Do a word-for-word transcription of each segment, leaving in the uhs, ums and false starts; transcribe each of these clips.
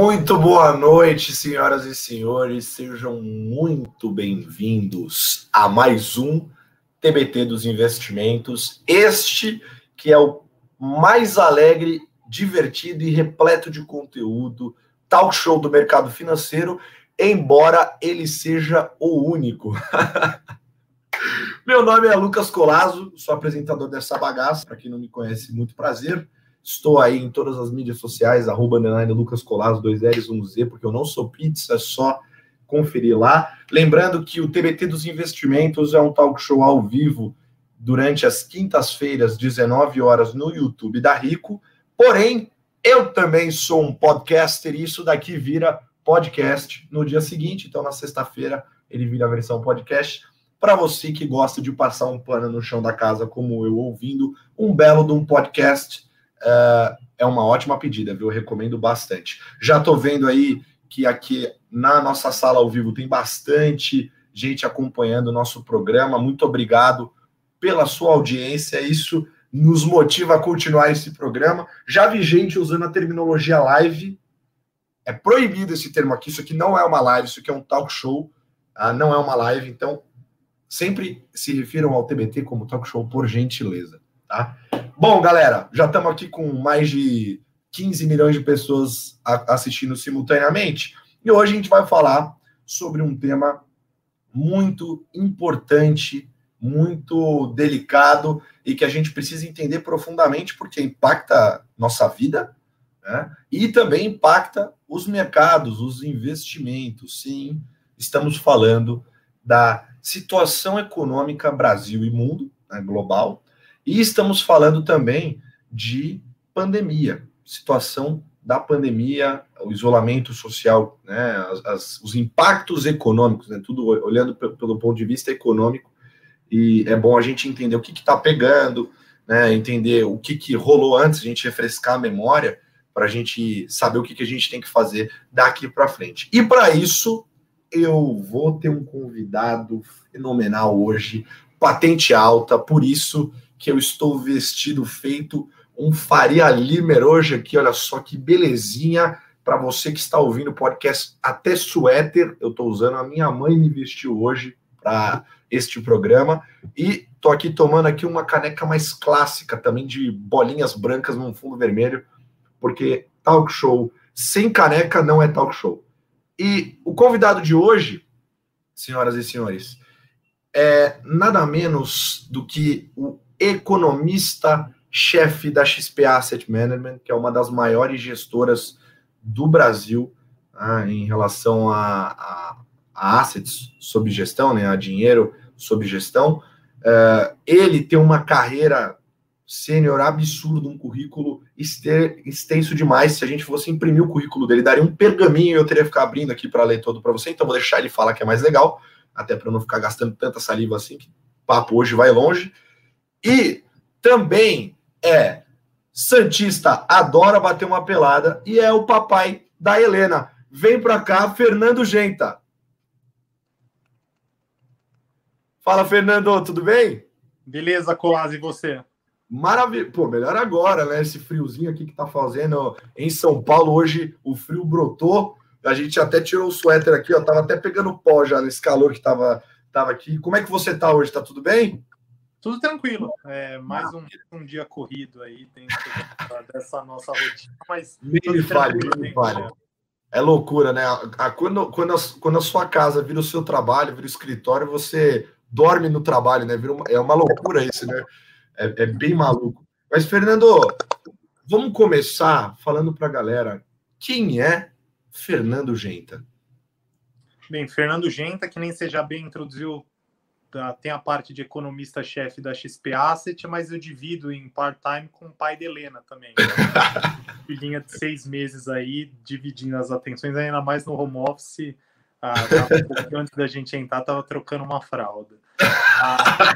Muito boa noite, senhoras e senhores. Sejam muito bem-vindos a mais um T B T dos Investimentos. Este que é o mais alegre, divertido e repleto de conteúdo talk show do mercado financeiro, embora ele seja o único. Meu nome é Lucas Colaso, sou apresentador dessa bagaça. Para quem não me conhece, muito prazer. Estou aí em todas as mídias sociais, arroba Lucas Colaso, dois L's, um Z, porque eu não sou pizza, é só conferir lá. Lembrando que o T B T dos Investimentos é um talk show ao vivo durante as quintas-feiras, dezenove horas, no YouTube da Rico. Porém, eu também sou um podcaster e isso daqui vira podcast no dia seguinte. Então, na sexta-feira, ele vira a versão podcast. Para você que gosta de passar um pano no chão da casa, como eu, ouvindo um belo de um podcast, Uh, é uma ótima pedida, viu? Eu recomendo bastante. Já tô vendo aí que aqui na nossa sala ao vivo tem bastante gente acompanhando o nosso programa. Muito obrigado pela sua audiência. Isso nos motiva a continuar esse programa. Já vi gente usando a terminologia live. É proibido esse termo aqui. Isso aqui não é uma live, isso aqui é um talk show. Uh, não é uma live. Então, sempre se refiram ao T B T como talk show, por gentileza, tá? Bom, galera, já estamos aqui com mais de quinze milhões de pessoas assistindo simultaneamente e hoje a gente vai falar sobre um tema muito importante, muito delicado e que a gente precisa entender profundamente porque impacta nossa vida, né? E também impacta os mercados, os investimentos. Sim, estamos falando da situação econômica Brasil e mundo, né, global. E estamos falando também de pandemia, situação da pandemia, o isolamento social, né, as, as, os impactos econômicos, né, tudo olhando p- pelo ponto de vista econômico. E é bom a gente entender o que está pegando, né, entender o que, que rolou antes, a gente refrescar a memória para a gente saber o que, que a gente tem que fazer daqui para frente. E para isso, eu vou ter um convidado fenomenal hoje, patente alta, por isso que eu estou vestido feito um Faria Limer hoje aqui, olha só que belezinha. Para você que está ouvindo o podcast, até suéter eu estou usando, a minha mãe me vestiu hoje para este programa, e estou aqui tomando aqui uma caneca mais clássica também, de bolinhas brancas num fundo vermelho, porque talk show sem caneca não é talk show. E o convidado de hoje, senhoras e senhores, é nada menos do que o economista-chefe da X P A Asset Management, que é uma das maiores gestoras do Brasil, ah, em relação a, a, a assets sob gestão, né, a dinheiro sob gestão. Uh, ele tem uma carreira sênior absurda, um currículo este, extenso demais. Se a gente fosse imprimir o currículo dele, daria um pergaminho e eu teria que ficar abrindo aqui para ler todo para você. Então, vou deixar ele falar, que é mais legal, até para eu não ficar gastando tanta saliva assim, que o papo hoje vai longe. E também é santista, adora bater uma pelada e é o papai da Helena. Vem pra cá, Fernando Genta. Fala, Fernando, tudo bem? Beleza, Colaso, e você? Maravilha. Pô, melhor agora, né? Esse friozinho aqui que tá fazendo em São Paulo hoje, o frio brotou. A gente até tirou o suéter aqui, ó. Tava até pegando pó já nesse calor que tava, tava aqui. Como é que você tá hoje? Tá tudo bem? Tudo tranquilo, é, mais um, um dia corrido aí dentro dessa nossa rotina, mas ele vale, ele vale. É loucura, né? A, a, quando, quando, a, quando a sua casa vira o seu trabalho, vira o escritório, você dorme no trabalho, né? Vira uma, é uma loucura isso, né? É, é bem maluco. Mas, Fernando, vamos começar falando para a galera quem é Fernando Genta. Bem, Fernando Genta, que nem você já bem introduziu, tem a parte de economista-chefe da X P Asset, mas eu divido em part-time com o pai de Helena também. Filhinha de seis meses aí, dividindo as atenções, ainda mais no home office. Ah, tava, antes da gente entrar, estava trocando uma fralda. Ah,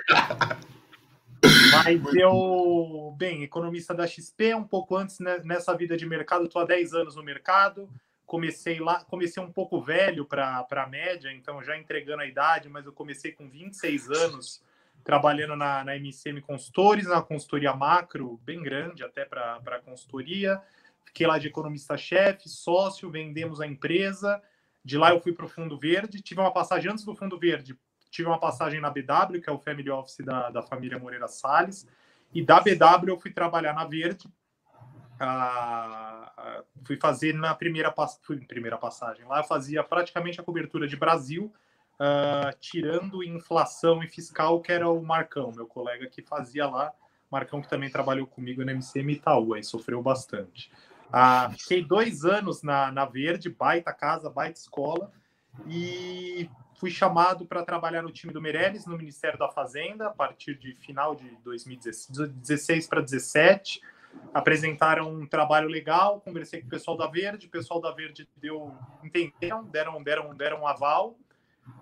mas eu, bem, economista da X P, um pouco antes, né, nessa vida de mercado, estou há dez anos no mercado. Comecei lá, comecei um pouco velho para a média, então já entregando a idade, mas eu comecei com vinte e seis anos trabalhando na, na M C M Consultores, na consultoria macro, bem grande até para a consultoria. fiquei lá de economista-chefe, sócio, vendemos a empresa. De lá eu fui para o Fundo Verde, tive uma passagem antes do Fundo Verde, tive uma passagem na B W, que é o Family Office da, da família Moreira Salles, e da B W eu fui trabalhar na Verde, ah, fui fazer na primeira, fui primeira passagem. Lá eu fazia praticamente a cobertura de Brasil, ah, tirando inflação e fiscal, que era o Marcão, meu colega que fazia lá, Marcão que também trabalhou comigo na M C M Itaú, aí sofreu bastante. Ah, fiquei dois anos na, na Verde, baita casa, baita escola, e fui chamado para trabalhar no time do Meirelles, no Ministério da Fazenda, a partir de final de dois mil e dezesseis para dois mil e dezessete. Apresentaram um trabalho legal, conversei com o pessoal da Verde, o pessoal da Verde deu, entenderam, deram, deram, deram um aval.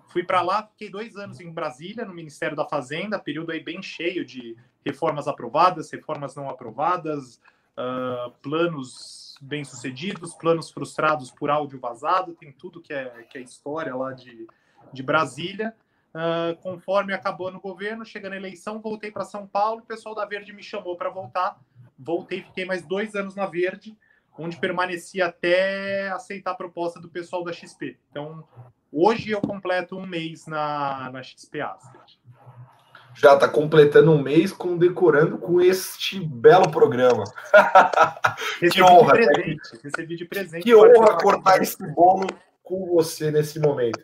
Fui para lá, fiquei dois anos em Brasília, no Ministério da Fazenda, período aí bem cheio de reformas aprovadas, reformas não aprovadas, Uh, planos bem-sucedidos, planos frustrados por áudio vazado, tem tudo que é, que é história lá de, de Brasília. Uh, conforme acabou no governo, chegando a eleição, voltei para São Paulo, o pessoal da Verde me chamou para voltar. Voltei, fiquei mais dois anos na Verde, onde permaneci até aceitar a proposta do pessoal da X P. Então, hoje eu completo um mês na, na X P Asset. Já está completando um mês condecorando com este belo programa. Que honra, de presente, recebi de presente. Que honra cortar esse bolo com você nesse momento.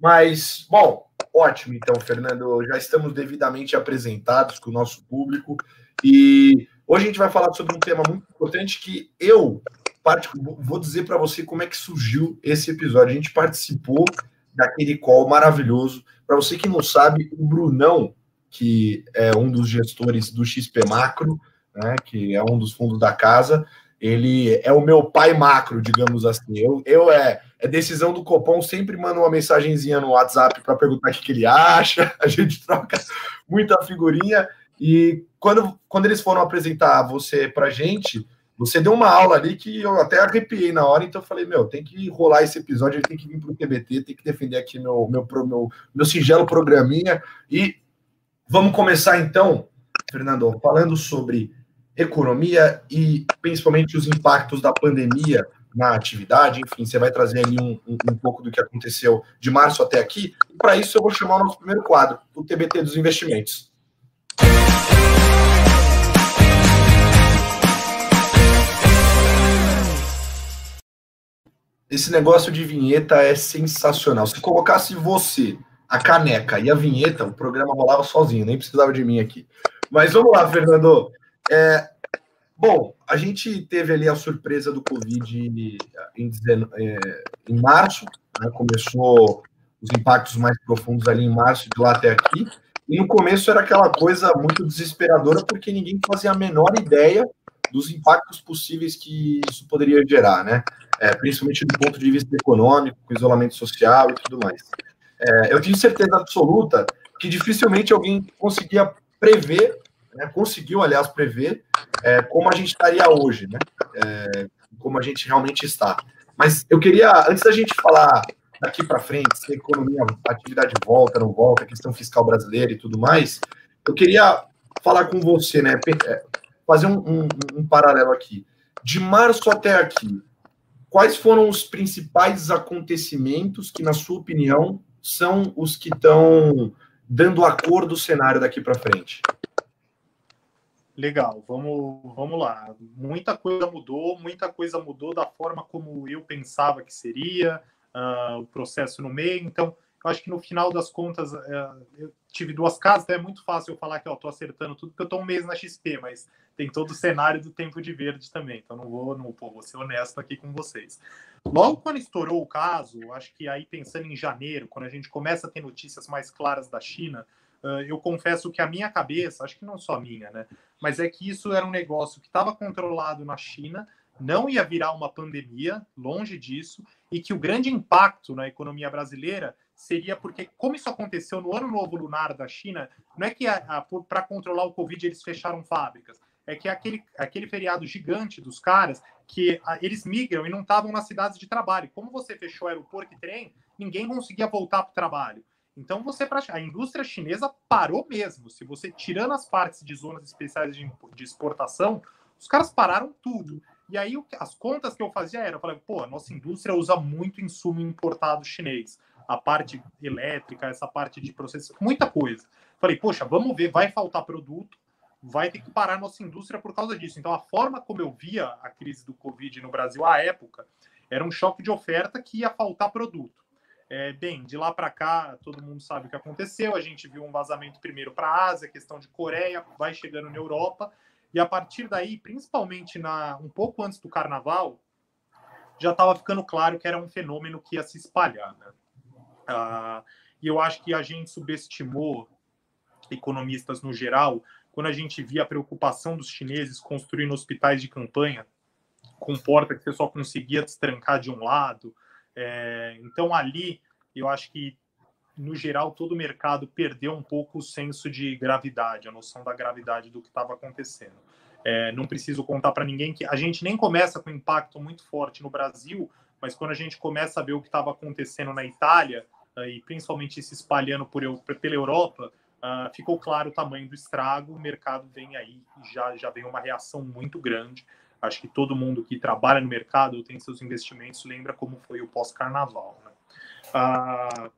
Mas, bom, ótimo então, Fernando. Já estamos devidamente apresentados com o nosso público. E hoje a gente vai falar sobre um tema muito importante que eu vou dizer para você como é que surgiu esse episódio. A gente participou daquele call maravilhoso. Para você que não sabe, o Brunão, que é um dos gestores do X P Macro, né, que é um dos fundos da casa, ele é o meu pai macro, digamos assim. Eu, eu é, é decisão do Copom, sempre mando uma mensagenzinha no WhatsApp para perguntar o que, que ele acha, a gente troca muita figurinha, e quando, quando eles foram apresentar você para a gente, você deu uma aula ali que eu até arrepiei na hora, então eu falei, meu, tem que rolar esse episódio, ele tem que vir para o T B T, tem que defender aqui meu, meu, meu, meu singelo programinha, e vamos começar, então, Fernando, falando sobre economia e, principalmente, os impactos da pandemia na atividade. Enfim, você vai trazer ali um, um, um pouco do que aconteceu de março até aqui. E, para isso, eu vou chamar o nosso primeiro quadro, o T B T dos Investimentos. Esse negócio de vinheta é sensacional. Se colocasse você, a caneca e a vinheta, o programa rolava sozinho, nem precisava de mim aqui. Mas vamos lá, Fernando. É, bom, a gente teve ali a surpresa do COVID em, em, em março, né, começou os impactos mais profundos ali em março, de lá até aqui, e no começo era aquela coisa muito desesperadora, porque ninguém fazia a menor ideia dos impactos possíveis que isso poderia gerar, né? É, principalmente do ponto de vista econômico, com isolamento social e tudo mais. É, eu tenho certeza absoluta que dificilmente alguém conseguia prever, né, conseguiu, aliás, prever é, como a gente estaria hoje, né, é, como a gente realmente está. Mas eu queria, antes da gente falar daqui para frente, se a economia, a atividade volta, não volta, a questão fiscal brasileira e tudo mais, eu queria falar com você, né, fazer um, um, um paralelo aqui. De março até aqui, quais foram os principais acontecimentos que, na sua opinião, são os que estão dando a cor do cenário daqui para frente? Legal, vamos, vamos lá. Muita coisa mudou, muita coisa mudou da forma como eu pensava que seria, uh, o processo no meio. Então, eu acho que no final das contas, uh, eu tive duas casas, então é muito fácil eu falar que eu estou acertando tudo, porque eu estou um mês na X P, mas tem todo o cenário do tempo de verde também, então não vou, não, pô, vou ser honesto aqui com vocês. Logo quando estourou o caso, acho que aí pensando em janeiro, quando a gente começa a ter notícias mais claras da China, eu confesso que a minha cabeça, acho que não só a minha, né, mas é que isso era um negócio que estava controlado na China, não ia virar uma pandemia, longe disso, e que o grande impacto na economia brasileira seria porque, como isso aconteceu no Ano Novo Lunar da China, não é que para controlar o Covid eles fecharam fábricas, é que aquele, aquele feriado gigante dos caras, que a, eles migram e não estavam nas cidades de trabalho. Como você fechou aeroporto e trem, ninguém conseguia voltar para o trabalho. Então, você, a indústria chinesa parou mesmo. Se você, tirando as partes de zonas especiais de, de exportação, os caras pararam tudo. E aí as contas que eu fazia era, eu falava, pô, a nossa indústria usa muito insumo importado chinês, a parte elétrica, essa parte de processo, muita coisa. Falei, poxa, vamos ver, vai faltar produto, vai ter que parar a nossa indústria por causa disso. Então, a forma como eu via a crise do Covid no Brasil à época era um choque de oferta que ia faltar produto. É, bem, de lá para cá, todo mundo sabe o que aconteceu. A gente viu um vazamento primeiro para a Ásia, questão de Coreia, vai chegando na Europa. E a partir daí, principalmente na, um pouco antes do Carnaval, já estava ficando claro que era um fenômeno que ia se espalhar, né? Ah, e eu acho que a gente subestimou, economistas no geral, quando a gente via a preocupação dos chineses construindo hospitais de campanha com porta que você só conseguia destrancar de um lado. É, então, ali, eu acho que, no geral, todo o mercado perdeu um pouco o senso de gravidade, a noção da gravidade do que estava acontecendo. É, não preciso contar para ninguém que a gente nem começa com impacto muito forte no Brasil, mas quando a gente começa a ver o que estava acontecendo na Itália, e principalmente se espalhando por, pela Europa, Uh, ficou claro o tamanho do estrago, o mercado vem aí, já, já vem uma reação muito grande. Acho que todo mundo que trabalha no mercado ou tem seus investimentos lembra como foi o pós-carnaval, né? Uh,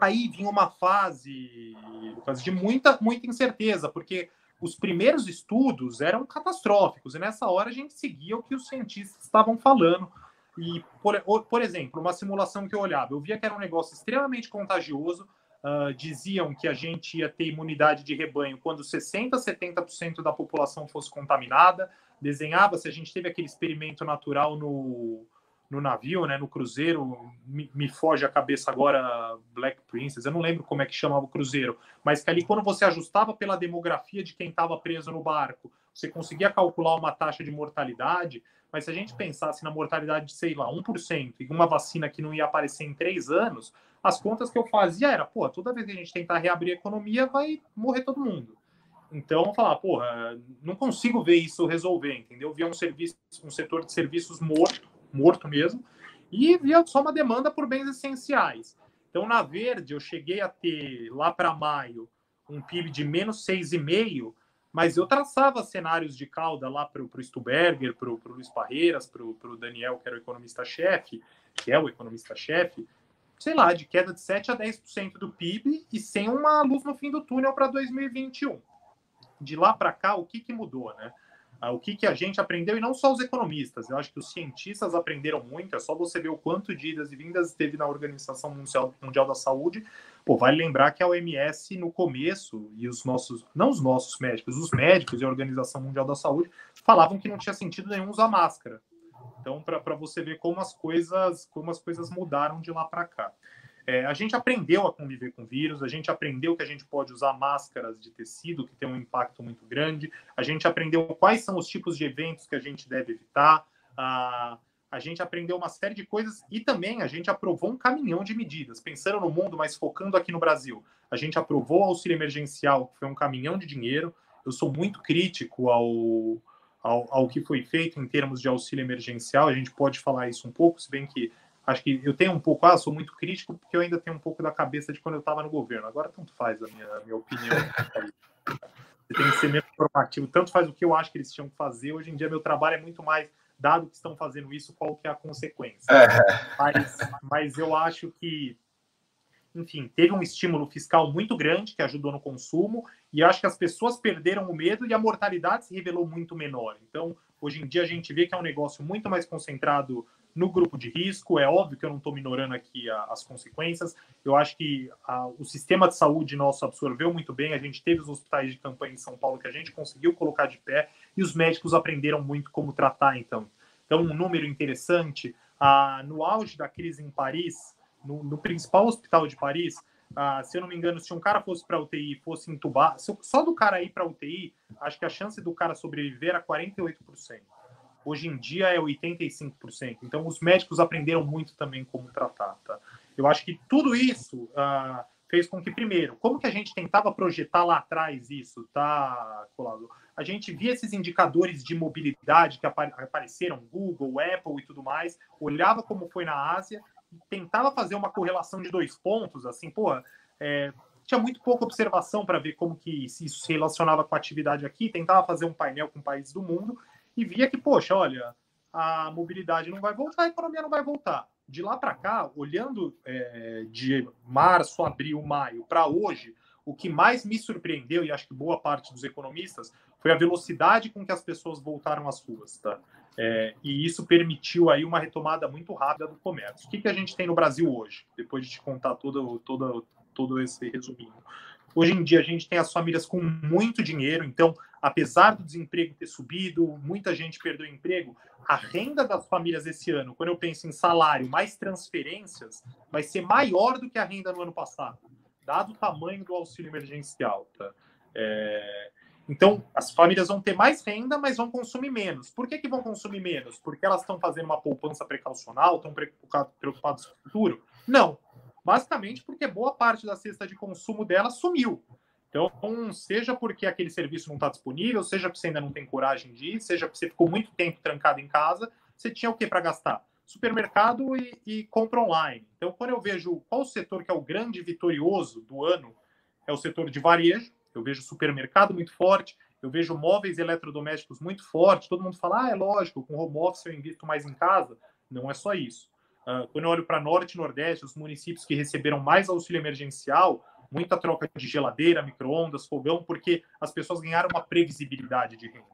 aí vinha uma fase, Lucas, de muita, muita incerteza, porque os primeiros estudos eram catastróficos, e nessa hora a gente seguia o que os cientistas estavam falando. E, por, por exemplo, uma simulação que eu olhava, eu via que era um negócio extremamente contagioso. Uh, diziam que a gente ia ter imunidade de rebanho quando sessenta por cento, setenta por cento da população fosse contaminada. Desenhava-se, a gente teve aquele experimento natural no, no navio, né, no cruzeiro, me, me foge a cabeça agora, Black Princess, eu não lembro como é que chamava o cruzeiro, mas que ali quando você ajustava pela demografia de quem estava preso no barco, você conseguia calcular uma taxa de mortalidade, mas se a gente pensasse na mortalidade de, sei lá, um por cento, e uma vacina que não ia aparecer em três anos, as contas que eu fazia era, pô, toda vez que a gente tentar reabrir a economia, vai morrer todo mundo. Então, eu falava, porra, não consigo ver isso resolver, entendeu? Via um serviço, um setor de serviços morto, morto mesmo, e via só uma demanda por bens essenciais. Então, na verde, eu cheguei a ter, lá para maio, um P I B de menos seis vírgula cinco por cento, mas eu traçava cenários de cauda lá para o Stuhlberger, para o Luiz Parreiras, para o Daniel, que era o economista-chefe, que é o economista-chefe, sei lá, de queda de sete a dez por cento do P I B e sem uma luz no fim do túnel para dois mil e vinte e um. De lá para cá, o que, que mudou, né? O que, que a gente aprendeu, e não só os economistas, eu acho que os cientistas aprenderam muito, é só você ver o quanto de idas e vindas teve na Organização Mundial da Saúde. Pô, vale lembrar que a O M S, no começo, e os nossos, não os nossos médicos, os médicos e a Organização Mundial da Saúde falavam que não tinha sentido nenhum usar máscara. Então, para você ver como as coisas, como as coisas mudaram de lá para cá. É, a gente aprendeu a conviver com o vírus, a gente aprendeu que a gente pode usar máscaras de tecido, que tem um impacto muito grande, a gente aprendeu quais são os tipos de eventos que a gente deve evitar, a, a gente aprendeu uma série de coisas e também a gente aprovou um caminhão de medidas, pensando no mundo, mas focando aqui no Brasil. A gente aprovou o auxílio emergencial, que foi um caminhão de dinheiro. Eu sou muito crítico ao... Ao, ao que foi feito em termos de auxílio emergencial, a gente pode falar isso um pouco, se bem que acho que eu tenho um pouco, ah, sou muito crítico, porque eu ainda tenho um pouco da cabeça de quando eu estava no governo. Agora tanto faz a minha, a minha opinião. Você tem que ser menos formativo, tanto faz o que eu acho que eles tinham que fazer. Hoje em dia meu trabalho é muito mais, dado que estão fazendo isso, qual que é a consequência. Mas, mas eu acho que, enfim, teve um estímulo fiscal muito grande que ajudou no consumo e acho que as pessoas perderam o medo e a mortalidade se revelou muito menor. Então, hoje em dia a gente vê que é um negócio muito mais concentrado no grupo de risco. É óbvio que eu não estou minorando aqui a, as consequências. Eu acho que a, o sistema de saúde nosso absorveu muito bem. A gente teve os hospitais de campanha em São Paulo que a gente conseguiu colocar de pé e os médicos aprenderam muito como tratar, então. Então, um número interessante, a, no auge da crise em Paris, No, no principal hospital de Paris, ah, se eu não me engano, se um cara fosse para U T I, fosse entubar, se, só do cara ir para U T I, acho que a chance do cara sobreviver era quarenta e oito por cento. Hoje em dia é oitenta e cinco por cento. Então, os médicos aprenderam muito também como tratar, tá? Eu acho que tudo isso ah, fez com que, primeiro, como que a gente tentava projetar lá atrás isso, tá, Colaso? A gente via esses indicadores de mobilidade que apare, apareceram, Google, Apple e tudo mais, olhava como foi na Ásia, tentava fazer uma correlação de dois pontos, assim, pô, é, tinha muito pouca observação para ver como que isso se relacionava com a atividade aqui, tentava fazer um painel com países do mundo e via que, poxa, olha, a mobilidade não vai voltar, a economia não vai voltar. De lá para cá, olhando é, de março, abril, maio para hoje, o que mais me surpreendeu, e acho que boa parte dos economistas, foi a velocidade com que as pessoas voltaram às ruas, tá? É, e isso permitiu aí uma retomada muito rápida do comércio. O que, que a gente tem no Brasil hoje? Depois de te contar todo, todo, todo esse resuminho. Hoje em dia, a gente tem as famílias com muito dinheiro, então, apesar do desemprego ter subido, muita gente perdeu emprego, a renda das famílias esse ano, quando eu penso em salário mais transferências, vai ser maior do que a renda no ano passado, dado o tamanho do auxílio emergencial. Tá? É... Então, as famílias vão ter mais renda, mas vão consumir menos. Por que que vão consumir menos? Porque elas estão fazendo uma poupança precaucional, estão preocupadas com o futuro? Não. Basicamente porque boa parte da cesta de consumo dela sumiu. Então, seja porque aquele serviço não está disponível, seja porque você ainda não tem coragem de ir, seja porque você ficou muito tempo trancado em casa, você tinha o que para gastar? Supermercado e, e compra online. Então, quando eu vejo qual o setor que é o grande vitorioso do ano, é o setor de varejo. Eu vejo supermercado muito forte, eu vejo móveis eletrodomésticos muito forte. Todo mundo fala, ah, é lógico, com home office eu invisto mais em casa. Não é só isso. Uh, quando eu olho para Norte e Nordeste, os municípios que receberam mais auxílio emergencial, muita troca de geladeira, micro-ondas, fogão, porque as pessoas ganharam uma previsibilidade de renda.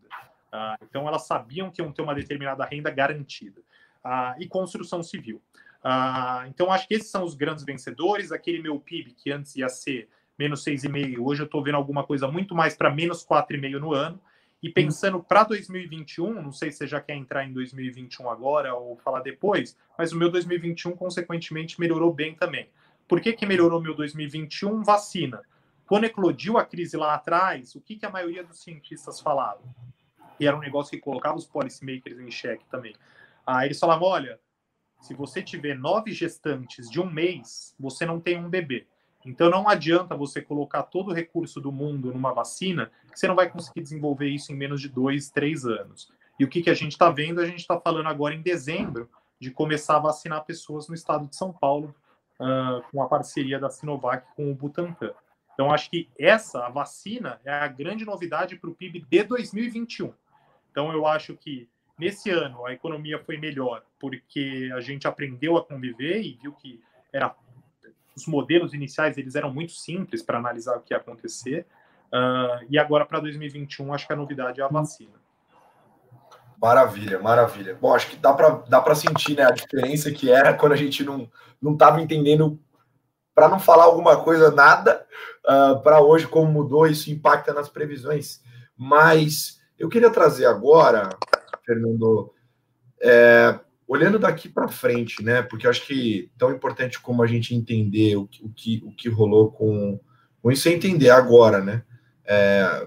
Uh, então, elas sabiam que iam ter uma determinada renda garantida. Uh, e construção civil. Uh, então, acho que esses são os grandes vencedores. Aquele meu P I B, que antes ia ser menos seis vírgula cinco, hoje eu estou vendo alguma coisa muito mais para menos quatro vírgula cinco no ano. E pensando para dois mil e vinte e um, não sei se você já quer entrar em dois mil e vinte e um agora ou falar depois, mas o meu dois mil e vinte e um, consequentemente, melhorou bem também. Por que que melhorou meu dois mil e vinte e um? Vacina. Quando eclodiu a crise lá atrás, o que que a maioria dos cientistas falavam? E era um negócio que colocava os policymakers em xeque também. Aí eles falavam, olha, se você tiver nove gestantes de um mês, você não tem um bebê. Então, não adianta você colocar todo o recurso do mundo numa vacina, que você não vai conseguir desenvolver isso em menos de dois, três anos. E o que que a gente está vendo? A gente está falando agora em dezembro de começar a vacinar pessoas no estado de São Paulo, uh, com a parceria da Sinovac com o Butantan. Então, acho que essa, a vacina, é a grande novidade para o P I B de dois mil e vinte e um. Então, eu acho que nesse ano a economia foi melhor, porque a gente aprendeu a conviver e viu que era... os modelos iniciais, eles eram muito simples para analisar o que ia acontecer. Uh, e agora, para dois mil e vinte e um, acho que a novidade é a vacina. Maravilha, maravilha. Bom, acho que dá para dá para sentir, né, a diferença que era quando a gente não não estava entendendo, para não falar alguma coisa, nada, uh, para hoje, como mudou, isso impacta nas previsões. Mas eu queria trazer agora, Fernando... É... olhando daqui para frente, né? Porque eu acho que tão importante como a gente entender o que, o que, o que rolou com... com isso é entender agora, né? É,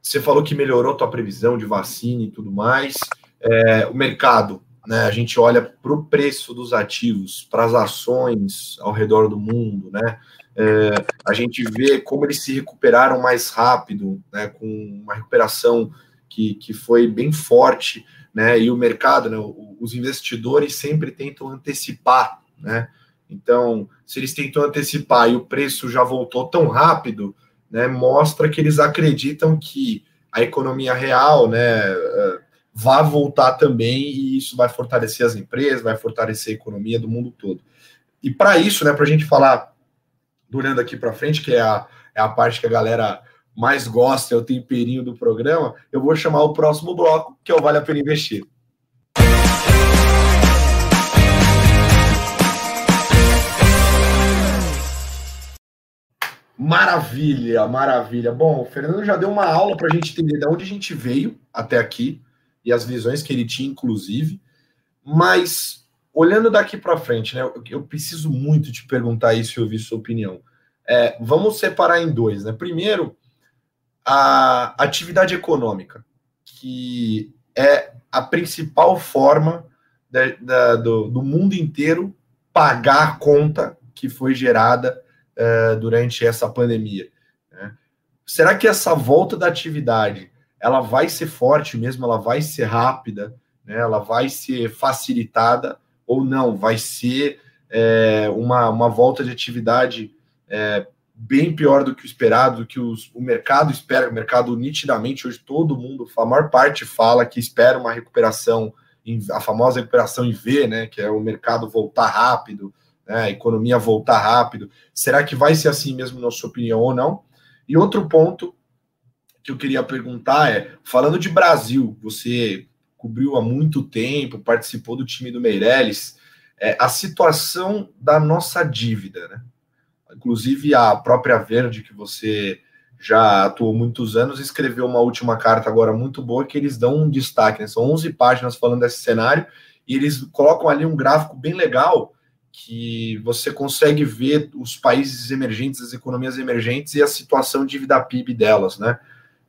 você falou que melhorou a tua previsão de vacina e tudo mais. É, o mercado, né? A gente olha para o preço dos ativos, para as ações ao redor do mundo, né? É, a gente vê como eles se recuperaram mais rápido, né? Com uma recuperação que, que foi bem forte, né? E o mercado, né? O, os investidores sempre tentam antecipar, né? Então, se eles tentam antecipar e o preço já voltou tão rápido, né? Mostra que eles acreditam que a economia real, né? Vai voltar também e isso vai fortalecer as empresas, vai fortalecer a economia do mundo todo. E para isso, né? Para a gente falar, olhando aqui para frente, que é a, é a parte que a galera mais gosta, é o temperinho do programa, eu vou chamar o próximo bloco, que é o Vale a Pena Investir. Maravilha, maravilha. Bom, o Fernando já deu uma aula para a gente entender de onde a gente veio até aqui e as visões que ele tinha, inclusive. Mas, olhando daqui para frente, né, eu preciso muito te perguntar isso e ouvir sua opinião. É, vamos separar em dois, né? Primeiro, a atividade econômica, que é a principal forma da, da, do, do mundo inteiro pagar a conta que foi gerada uh, durante essa pandemia, né? Será que essa volta da atividade, ela vai ser forte mesmo, ela vai ser rápida, né? Ela vai ser facilitada ou não? Vai ser é, uma, uma volta de atividade é, bem pior do que o esperado, do que os, o mercado espera. O mercado nitidamente, hoje todo mundo, a maior parte fala que espera uma recuperação em, a famosa recuperação em V, né, que é o mercado voltar rápido, né, a economia voltar rápido. Será que vai ser assim mesmo, na sua opinião, ou não? E outro ponto que eu queria perguntar é, falando de Brasil, você cobriu há muito tempo, participou do time do Meirelles, é, a situação da nossa dívida, né? Inclusive a própria Verde, que você já atuou muitos anos, escreveu uma última carta agora muito boa, que eles dão um destaque, né? São onze páginas falando desse cenário, e eles colocam ali um gráfico bem legal, que você consegue ver os países emergentes, as economias emergentes e a situação de dívida P I B delas, né?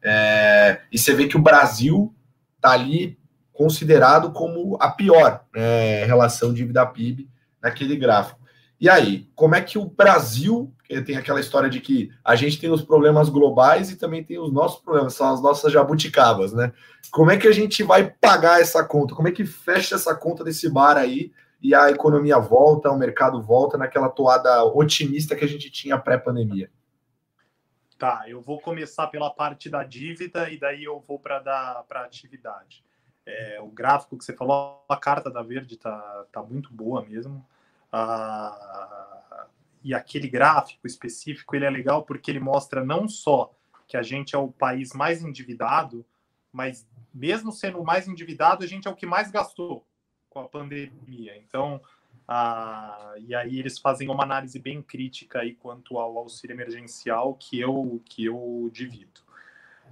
É, e você vê que o Brasil está ali considerado como a pior, né, relação dívida P I B naquele gráfico. E aí, como é que o Brasil, tem aquela história de que a gente tem os problemas globais e também tem os nossos problemas, são as nossas jabuticabas, né? Como é que a gente vai pagar essa conta? Como é que fecha essa conta desse bar aí e a economia volta, o mercado volta naquela toada otimista que a gente tinha pré-pandemia? Tá, eu vou começar pela parte da dívida e daí eu vou para dar para atividade. É, o gráfico que você falou, a carta da Verde tá, tá muito boa mesmo. Ah, e aquele gráfico específico, ele é legal porque ele mostra não só que a gente é o país mais endividado, mas mesmo sendo o mais endividado, a gente é o que mais gastou com a pandemia. Então, ah, e aí eles fazem uma análise bem crítica aí quanto ao auxílio emergencial que eu, que eu divido.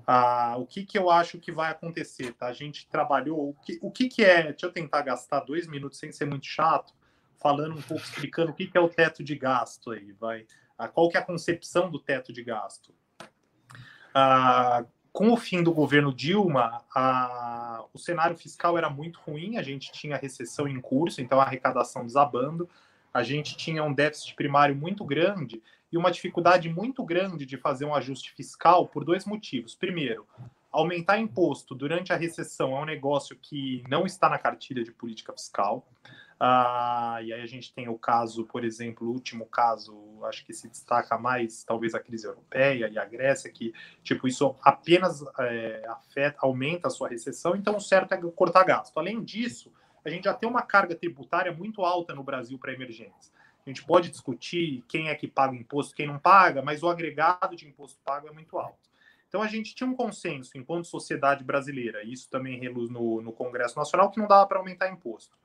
Ah, o que, que eu acho que vai acontecer? Tá? A gente trabalhou... O que, o que, que é... Deixa eu tentar gastar dois minutos sem ser muito chato, falando um pouco, explicando o que, que é o teto de gasto aí. Vai, ah, qual que é a concepção do teto de gasto? Ah, com o fim do governo Dilma, a, o cenário fiscal era muito ruim, a gente tinha recessão em curso, então a arrecadação desabando, a gente tinha um déficit primário muito grande e uma dificuldade muito grande de fazer um ajuste fiscal por dois motivos. Primeiro, aumentar imposto durante a recessão é um negócio que não está na cartilha de política fiscal. Ah, e aí a gente tem o caso, por exemplo, o último caso, acho que se destaca mais, talvez a crise europeia e a Grécia, que tipo, isso apenas é, afeta, aumenta a sua recessão, então o certo é cortar gasto. Além disso, a gente já tem uma carga tributária muito alta no Brasil para emergentes. A gente pode discutir quem é que paga imposto, quem não paga, mas o agregado de imposto pago é muito alto. Então, a gente tinha um consenso, enquanto sociedade brasileira, isso também reluz no, no Congresso Nacional, que não dava para aumentar imposto.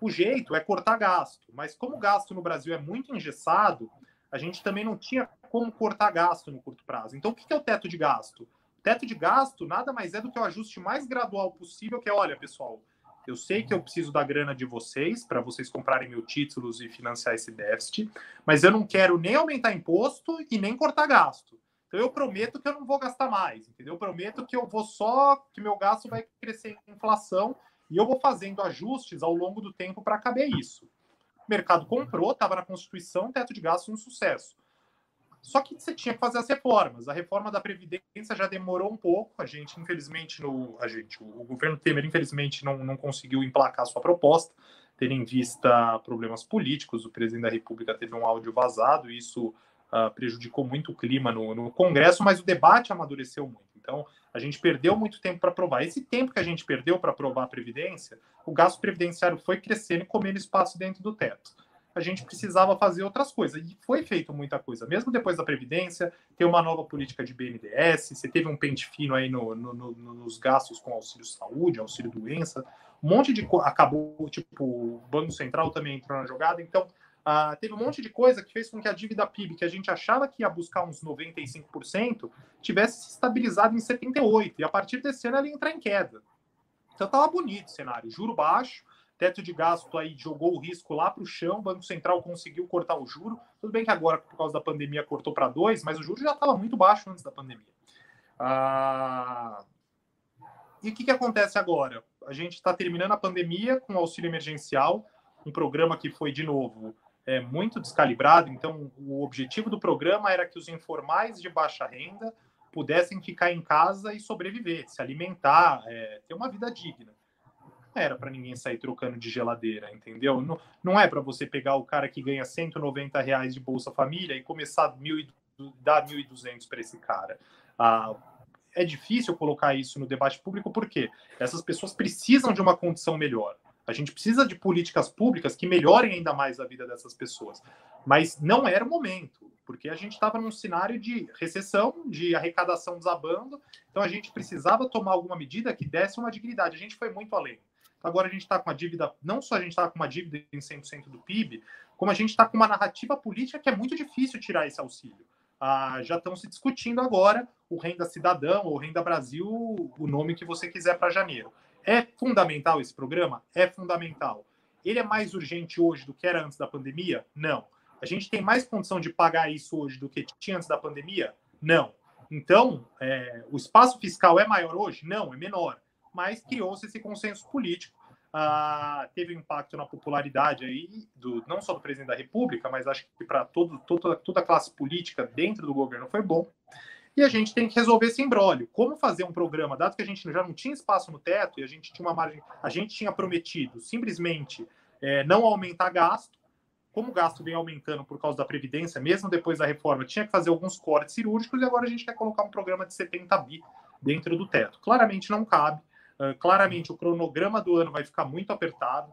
O jeito é cortar gasto, mas como o gasto no Brasil é muito engessado, a gente também não tinha como cortar gasto no curto prazo. Então, o que é o teto de gasto? O teto de gasto nada mais é do que o ajuste mais gradual possível, que é, olha, pessoal, eu sei que eu preciso da grana de vocês para vocês comprarem meus títulos e financiar esse déficit, mas eu não quero nem aumentar imposto e nem cortar gasto. Então eu prometo que eu não vou gastar mais, entendeu? Eu prometo que eu vou só, que meu gasto vai crescer em inflação e eu vou fazendo ajustes ao longo do tempo para caber isso. O mercado comprou, estava na Constituição, teto de gasto um sucesso. Só que você tinha que fazer as reformas. A reforma da Previdência já demorou um pouco. A gente, infelizmente, no, a gente, o governo Temer, infelizmente, não, não conseguiu emplacar sua proposta, tendo em vista problemas políticos. O presidente da República teve um áudio vazado e isso uh, prejudicou muito o clima no, no Congresso, mas o debate amadureceu muito. Então, a gente perdeu muito tempo para aprovar. Esse tempo que a gente perdeu para aprovar a Previdência, o gasto previdenciário foi crescendo e comendo espaço dentro do teto. A gente precisava fazer outras coisas. E foi feito muita coisa. Mesmo depois da Previdência, tem uma nova política de B N D E S, você teve um pente fino aí no, no, no, nos gastos com auxílio-saúde, auxílio-doença, um monte de coisa. Acabou, tipo, o Banco Central também entrou na jogada. Então, ah, teve um monte de coisa que fez com que a dívida P I B, que a gente achava que ia buscar uns noventa e cinco por cento, tivesse se estabilizado em setenta e oito por cento. E a partir desse ano, ela ia entrar em queda. Então, estava bonito o cenário. Juro baixo. Teto de gasto aí jogou o risco lá para o chão, o Banco Central conseguiu cortar o juro. Tudo bem que agora, por causa da pandemia, cortou para dois, mas o juro já estava muito baixo antes da pandemia. Ah... E o que, que acontece agora? A gente está terminando a pandemia com o auxílio emergencial, um programa que foi, de novo, é, muito descalibrado. Então, o objetivo do programa era que os informais de baixa renda pudessem ficar em casa e sobreviver, se alimentar, é, ter uma vida digna. Não era para ninguém sair trocando de geladeira, entendeu? Não, não é para você pegar o cara que ganha cento e noventa reais de Bolsa Família e começar a dar mil e duzentos para esse cara. Ah, é difícil colocar isso no debate público, porque essas pessoas precisam de uma condição melhor. A gente precisa de políticas públicas que melhorem ainda mais a vida dessas pessoas. Mas não era o momento, porque a gente estava num cenário de recessão, de arrecadação desabando, então a gente precisava tomar alguma medida que desse uma dignidade. A gente foi muito além. Agora a gente está com uma dívida, não só a gente está com uma dívida em cem por cento do P I B, como a gente está com uma narrativa política que é muito difícil tirar esse auxílio. Ah, já estão se discutindo agora o Renda Cidadão ou Renda Brasil, o nome que você quiser para janeiro. É fundamental esse programa? É fundamental. Ele é mais urgente hoje do que era antes da pandemia? Não. A gente tem mais condição de pagar isso hoje do que tinha antes da pandemia? Não. Então, é, o espaço fiscal é maior hoje? Não, é menor. Mas criou-se esse consenso político. Ah, teve um impacto na popularidade aí do, não só do presidente da República, mas acho que para todo, todo, toda a classe política dentro do governo foi bom. E a gente tem que resolver esse imbróglio. Como fazer um programa, dado que a gente já não tinha espaço no teto e a gente tinha uma margem, a gente tinha prometido simplesmente é, não aumentar gasto. Como o gasto vem aumentando por causa da Previdência, mesmo depois da reforma, tinha que fazer alguns cortes cirúrgicos e agora a gente quer colocar um programa de setenta bi dentro do teto. Claramente não cabe. Uh, claramente o cronograma do ano vai ficar muito apertado.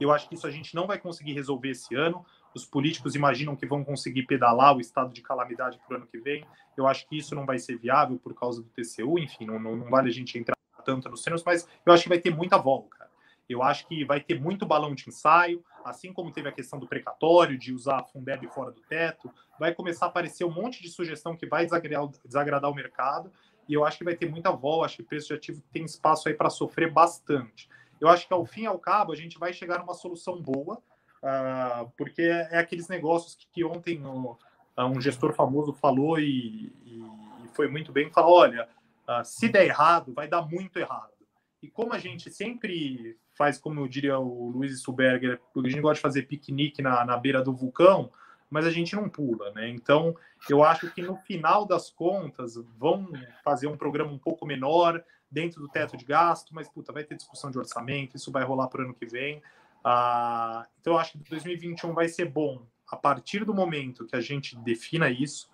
Eu acho que isso a gente não vai conseguir resolver esse ano. Os políticos imaginam que vão conseguir pedalar o estado de calamidade para o ano que vem. Eu acho que isso não vai ser viável por causa do T C U. Enfim, não, não, não vale a gente entrar tanto nos termos, mas eu acho que vai ter muita volta, cara. Eu acho que vai ter muito balão de ensaio, assim como teve a questão do precatório, de usar a Fundeb fora do teto. Vai começar a aparecer um monte de sugestão que vai desagradar, desagradar o mercado. E eu acho que vai ter muita vol, acho que o preço de ativo tem espaço aí para sofrer bastante. Eu acho que, ao fim e ao cabo, a gente vai chegar numa solução boa, uh, porque é, é aqueles negócios que, que ontem no, uh, um gestor famoso falou e, e, e foi muito bem, falou, olha, uh, se der errado, vai dar muito errado. E como a gente sempre faz, como eu diria o Luiz Stuhlberger, porque a gente gosta de fazer piquenique na, na beira do vulcão, mas a gente não pula, né? Então, eu acho que no final das contas vão fazer um programa um pouco menor dentro do teto de gasto, mas, puta, vai ter discussão de orçamento, isso vai rolar para o ano que vem. Ah, então, eu acho que dois mil e vinte e um vai ser bom a partir do momento que a gente defina isso,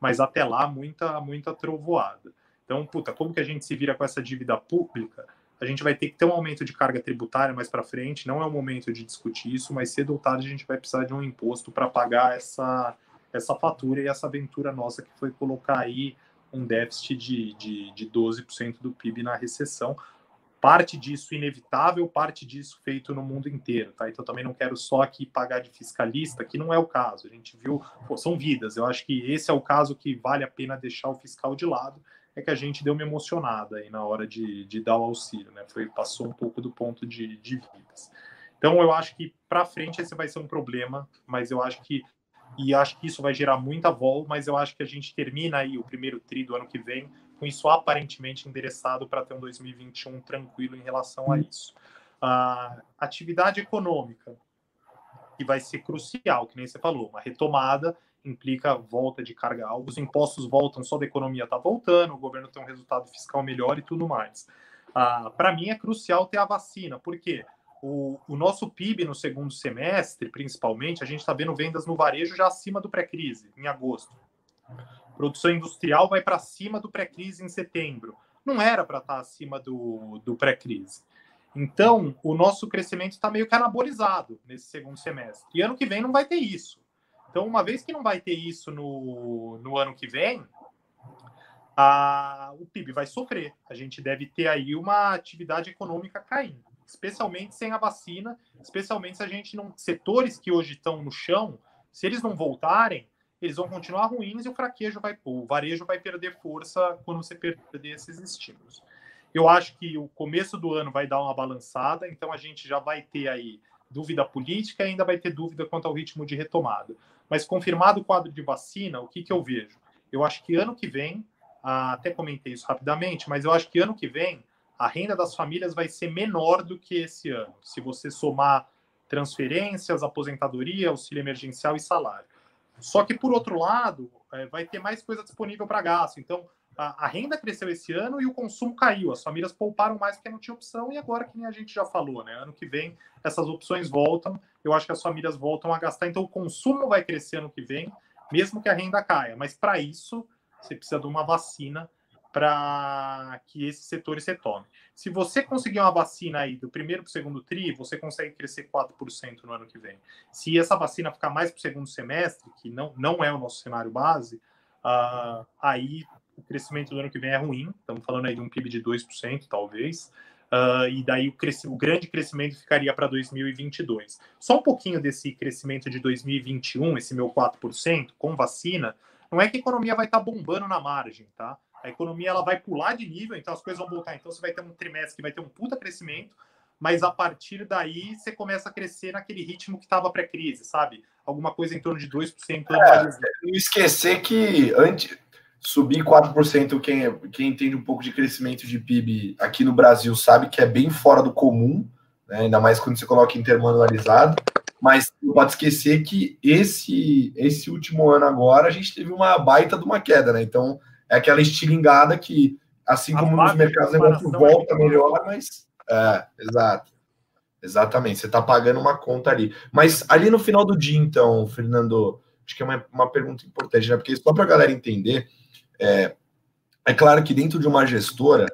mas até lá, muita, muita trovoada. Então, puta, como que a gente se vira com essa dívida pública? A gente vai ter que ter um aumento de carga tributária mais para frente, não é o momento de discutir isso, mas cedo ou tarde a gente vai precisar de um imposto para pagar essa, essa fatura e essa aventura nossa que foi colocar aí um déficit de, de, de doze por cento do P I B na recessão. Parte disso inevitável, parte disso feito no mundo inteiro, tá? Então também não quero só aqui pagar de fiscalista, que não é o caso. A gente viu, pô, são vidas. Eu acho que esse é o caso que vale a pena deixar o fiscal de lado. É que a gente deu uma emocionada aí na hora de, de dar o auxílio, né? Foi, passou um pouco do ponto de, de vidas. Então, eu acho que para frente esse vai ser um problema, mas eu acho que, e acho que isso vai gerar muita vol, mas eu acho que a gente termina aí o primeiro tri do ano que vem com isso aparentemente endereçado para ter um dois mil e vinte e um tranquilo em relação a isso. A atividade econômica, que vai ser crucial, que nem você falou, uma retomada implica volta de carga, os impostos voltam, só da economia está voltando, o governo tem um resultado fiscal melhor e tudo mais. Ah, para mim é crucial ter a vacina, porque o, o nosso P I B no segundo semestre, principalmente, a gente está vendo vendas no varejo já acima do pré-crise, em agosto. Produção industrial vai para cima do pré-crise em setembro. Não era para estar acima do, do pré-crise. Então, o nosso crescimento está meio que anabolizado nesse segundo semestre. E ano que vem não vai ter isso. Então, uma vez que não vai ter isso no, no ano que vem, a, o P I B vai sofrer. A gente deve ter aí uma atividade econômica caindo, especialmente sem a vacina, especialmente se a gente não... Setores que hoje estão no chão, se eles não voltarem, eles vão continuar ruins e o fraquejo vai... O varejo vai perder força quando você perder esses estímulos. Eu acho que o começo do ano vai dar uma balançada, então a gente já vai ter aí dúvida política e ainda vai ter dúvida quanto ao ritmo de retomada. Mas confirmado o quadro de vacina, o que, que eu vejo? Eu acho que ano que vem, até comentei isso rapidamente, mas eu acho que ano que vem a renda das famílias vai ser menor do que esse ano, se você somar transferências, aposentadoria, auxílio emergencial e salário. Só que, por outro lado, vai ter mais coisa disponível para gasto. Então, a renda cresceu esse ano e o consumo caiu. As famílias pouparam mais porque não tinha opção. E agora, que nem a gente já falou, né? Ano que vem, essas opções voltam. Eu acho que as famílias voltam a gastar. Então, o consumo vai crescer ano que vem, mesmo que a renda caia. Mas, para isso, você precisa de uma vacina para que esse setor se tome. Se você conseguir uma vacina aí do primeiro para o segundo tri, você consegue crescer quatro por cento no ano que vem. Se essa vacina ficar mais para o segundo semestre, que não, não é o nosso cenário base, uh, aí o crescimento do ano que vem é ruim. Estamos falando aí de um P I B de dois por cento, talvez. Uh, e daí o, o grande crescimento ficaria para dois mil e vinte e dois. Só um pouquinho desse crescimento de dois mil e vinte e um, esse meu quatro por cento com vacina, não é que a economia vai estar tá bombando na margem, tá? A economia ela vai pular de nível, então as coisas vão voltar. Então você vai ter um trimestre que vai ter um puta crescimento, mas a partir daí você começa a crescer naquele ritmo que estava pré-crise, sabe? Alguma coisa em torno de dois por cento. É, não esquecer que antes... Subir quatro por cento, quem, é, quem entende um pouco de crescimento de P I B aqui no Brasil sabe que é bem fora do comum, né? Ainda mais quando você coloca em termo anualizado, mas não pode esquecer que esse, esse último ano agora a gente teve uma baita de uma queda, né? Então é aquela estilingada que, assim como nos mercados, o negócio volta melhor, mas... É, exato. Exatamente, você está pagando uma conta ali. Mas ali no final do dia, então, Fernando, acho que é uma, uma pergunta importante, né? Porque só para a galera entender... É, é claro que dentro de uma gestora,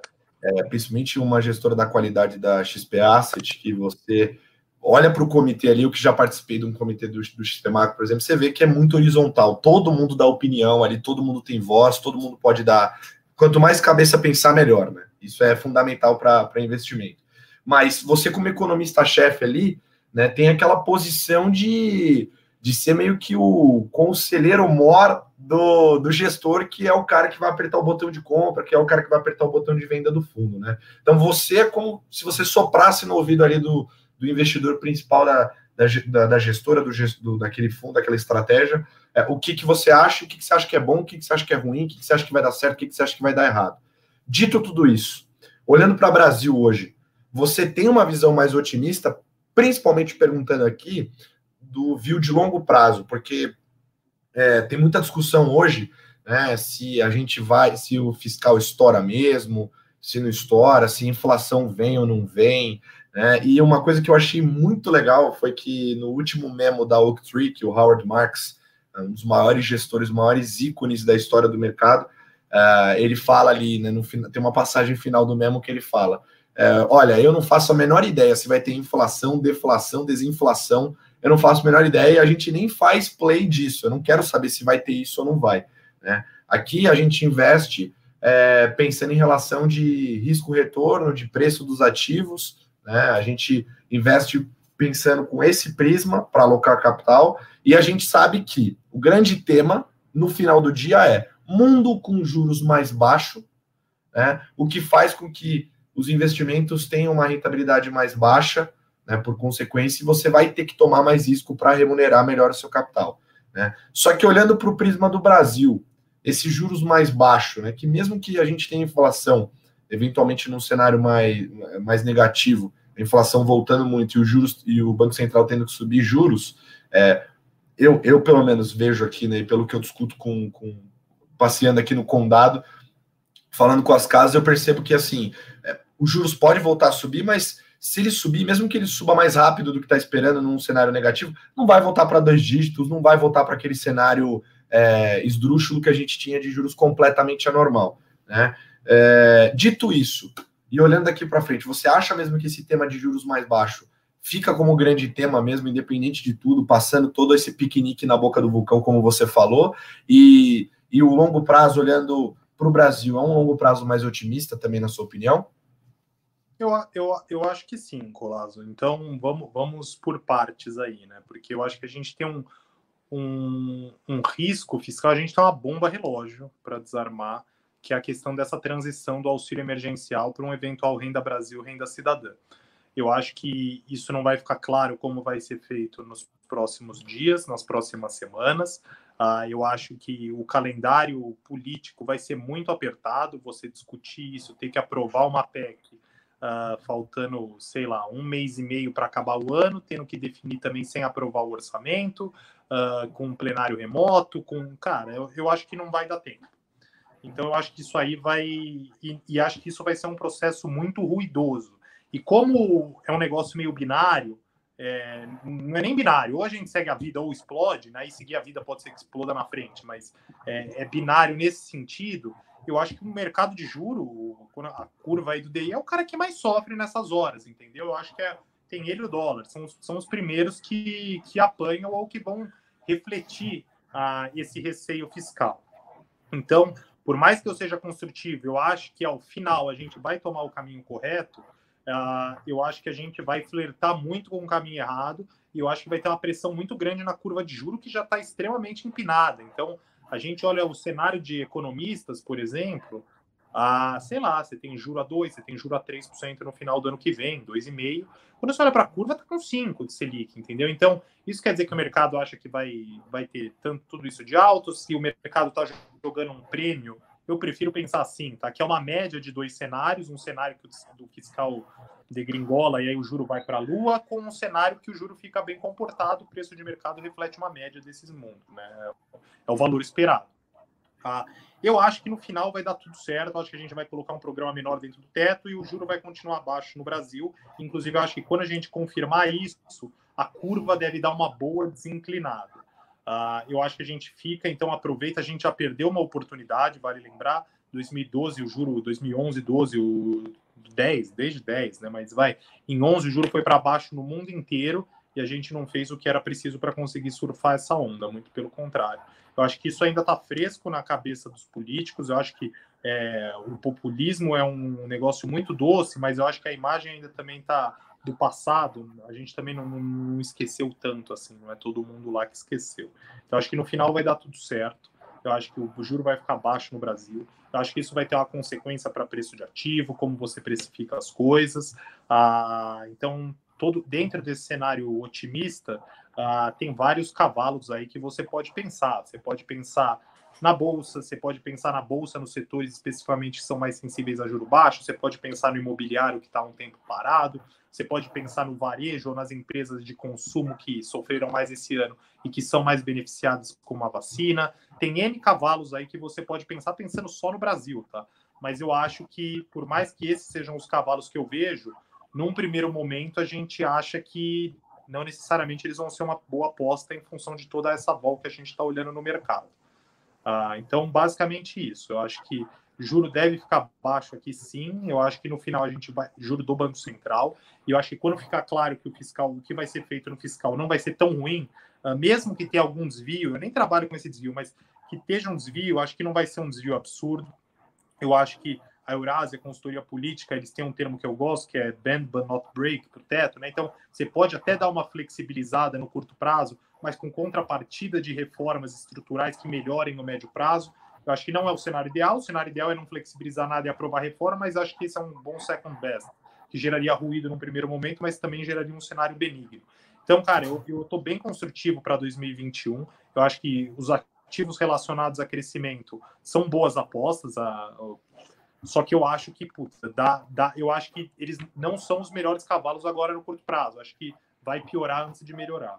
é, principalmente uma gestora da qualidade da X P Asset, que você olha para o comitê ali, eu que já participei de um comitê do, do X P Macro, por exemplo, você vê que é muito horizontal, todo mundo dá opinião ali, todo mundo tem voz, todo mundo pode dar, quanto mais cabeça pensar, melhor, né? Isso é fundamental para investimento. Mas você como economista-chefe ali, né, tem aquela posição de... de ser meio que o conselheiro mor do, do gestor, que é o cara que vai apertar o botão de compra, que é o cara que vai apertar o botão de venda do fundo, né? Então, você é como se você soprasse no ouvido ali do, do investidor principal da, da, da gestora, do, do, daquele fundo, daquela estratégia, é, o que, que você acha, o que, que você acha que é bom, o que, que você acha que é ruim, o que, que você acha que vai dar certo, o que, que você acha que vai dar errado. Dito tudo isso, olhando para o Brasil hoje, você tem uma visão mais otimista, principalmente perguntando aqui, do view de longo prazo, porque é, tem muita discussão hoje, né, se a gente vai, se o fiscal estoura mesmo, se não estoura, se a inflação vem ou não vem, né, e uma coisa que eu achei muito legal foi que no último memo da Oaktree, que o Howard Marks, um dos maiores gestores, maiores ícones da história do mercado, uh, ele fala ali, né, no, tem uma passagem final do memo que ele fala, uh, olha, eu não faço a menor ideia se vai ter inflação, deflação, desinflação, eu não faço a menor ideia e a gente nem faz play disso. Eu não quero saber se vai ter isso ou não vai, né? Aqui a gente investe é, pensando em relação de risco-retorno, de preço dos ativos, né? A gente investe pensando com esse prisma para alocar capital e a gente sabe que o grande tema no final do dia é mundo com juros mais baixo, né? O que faz com que os investimentos tenham uma rentabilidade mais baixa, né, por consequência, você vai ter que tomar mais risco para remunerar melhor o seu capital, né? Só que olhando para o prisma do Brasil, esses juros mais baixos, né, que mesmo que a gente tenha inflação, eventualmente num cenário mais, mais negativo, a inflação voltando muito e, os juros, e o Banco Central tendo que subir juros, é, eu, eu pelo menos vejo aqui, né, pelo que eu discuto com, com passeando aqui no condado, falando com as casas, eu percebo que assim, é, os juros podem voltar a subir, mas se ele subir, mesmo que ele suba mais rápido do que está esperando num cenário negativo, não vai voltar para dois dígitos, não vai voltar para aquele cenário é, esdrúxulo que a gente tinha de juros completamente anormal, né? É, dito isso, e olhando daqui para frente, você acha mesmo que esse tema de juros mais baixo fica como grande tema mesmo, independente de tudo, passando todo esse piquenique na boca do vulcão, como você falou, e, e o longo prazo, olhando para o Brasil, é um longo prazo mais otimista também, na sua opinião? Eu, eu, eu acho que sim, Colaso. Então, vamos, vamos por partes aí, né? Porque eu acho que a gente tem um, um, um risco fiscal, a gente tem uma bomba relógio para desarmar, que é a questão dessa transição do auxílio emergencial para um eventual Renda Brasil, Renda Cidadã. Eu acho que isso não vai ficar claro como vai ser feito nos próximos dias, nas próximas semanas. Uh, eu acho que o calendário político vai ser muito apertado, você discutir isso, ter que aprovar uma P E C... Uh, faltando, sei lá, um mês e meio para acabar o ano, tendo que definir também sem aprovar o orçamento, uh, com um plenário remoto, com... Cara, eu, eu acho que não vai dar tempo. Então, eu acho que isso aí vai... E, e acho que isso vai ser um processo muito ruidoso. E como é um negócio meio binário, é, não é nem binário, ou a gente segue a vida ou explode, né? E seguir a vida pode ser que exploda na frente, mas é, é binário nesse sentido... eu acho que o mercado de juros, a curva aí do D I, é o cara que mais sofre nessas horas, entendeu? Eu acho que é, tem ele e o dólar, são, são os primeiros que, que apanham ou que vão refletir ah, esse receio fiscal. Então, por mais que eu seja construtivo, eu acho que ao final a gente vai tomar o caminho correto, ah, eu acho que a gente vai flertar muito com o caminho errado, e eu acho que vai ter uma pressão muito grande na curva de juros que já está extremamente empinada. Então, a gente olha o cenário de economistas, por exemplo, ah, sei lá, você tem juro a dois por cento, você tem juro a três por cento no final do ano que vem, dois vírgula cinco por cento. Quando você olha para a curva, está com cinco por cento de Selic, entendeu? Então, isso quer dizer que o mercado acha que vai, vai ter tanto tudo isso de alto. Se o mercado está jogando um prêmio, eu prefiro pensar assim, tá? Que é uma média de dois cenários, um cenário que o fiscal degringola e aí o juro vai para a lua, com um cenário que o juro fica bem comportado, o preço de mercado reflete uma média desses mundos, né? É o valor esperado. Ah, eu acho que no final vai dar tudo certo, acho que a gente vai colocar um programa menor dentro do teto e o juro vai continuar baixo no Brasil. Inclusive, eu acho que quando a gente confirmar isso, a curva deve dar uma boa desinclinada. Ah, eu acho que a gente fica, então aproveita, a gente já perdeu uma oportunidade, vale lembrar, dois mil e doze o juro, dois mil e onze, doze, o dez, desde dez, né? Mas vai, em onze o juro foi para baixo no mundo inteiro, e a gente não fez o que era preciso para conseguir surfar essa onda, muito pelo contrário. Eu acho que isso ainda está fresco na cabeça dos políticos, eu acho que é, o populismo é um negócio muito doce, mas eu acho que a imagem ainda também está do passado, a gente também não, não esqueceu tanto, assim, não é todo mundo lá que esqueceu. Então, eu acho que no final vai dar tudo certo, eu acho que o juro vai ficar baixo no Brasil, eu acho que isso vai ter uma consequência para preço de ativo, como você precifica as coisas, ah, então... Todo, dentro desse cenário otimista, uh, tem vários cavalos aí que você pode pensar. Você pode pensar na Bolsa, você pode pensar na Bolsa nos setores especificamente que são mais sensíveis a juro baixo, você pode pensar no imobiliário que está há um tempo parado, você pode pensar no varejo ou nas empresas de consumo que sofreram mais esse ano e que são mais beneficiadas com a vacina. Tem N cavalos aí que você pode pensar pensando só no Brasil, tá? Mas eu acho que, por mais que esses sejam os cavalos que eu vejo, num primeiro momento, a gente acha que não necessariamente eles vão ser uma boa aposta em função de toda essa volta que a gente está olhando no mercado. Ah, então, basicamente isso. Eu acho que juro deve ficar baixo aqui, sim. Eu acho que no final a gente vai... Juro do Banco Central. E eu acho que quando ficar claro que o fiscal, o que vai ser feito no fiscal não vai ser tão ruim, ah, mesmo que tenha algum desvio, eu nem trabalho com esse desvio, mas que esteja um desvio, eu acho que não vai ser um desvio absurdo. Eu acho que a Eurásia, a consultoria política, eles têm um termo que eu gosto, que é bend but not break, pro teto, né? Então, você pode até dar uma flexibilizada no curto prazo, mas com contrapartida de reformas estruturais que melhorem no médio prazo. Eu acho que não é o cenário ideal, o cenário ideal é não flexibilizar nada e aprovar reforma, mas acho que esse é um bom second best, que geraria ruído no primeiro momento, mas também geraria um cenário benigno. Então, cara, eu, eu tô bem construtivo para dois mil e vinte e um, eu acho que os ativos relacionados a crescimento são boas apostas, a, a Só que eu acho que, puta, dá, dá, eu acho que eles não são os melhores cavalos agora no curto prazo. Acho que vai piorar antes de melhorar.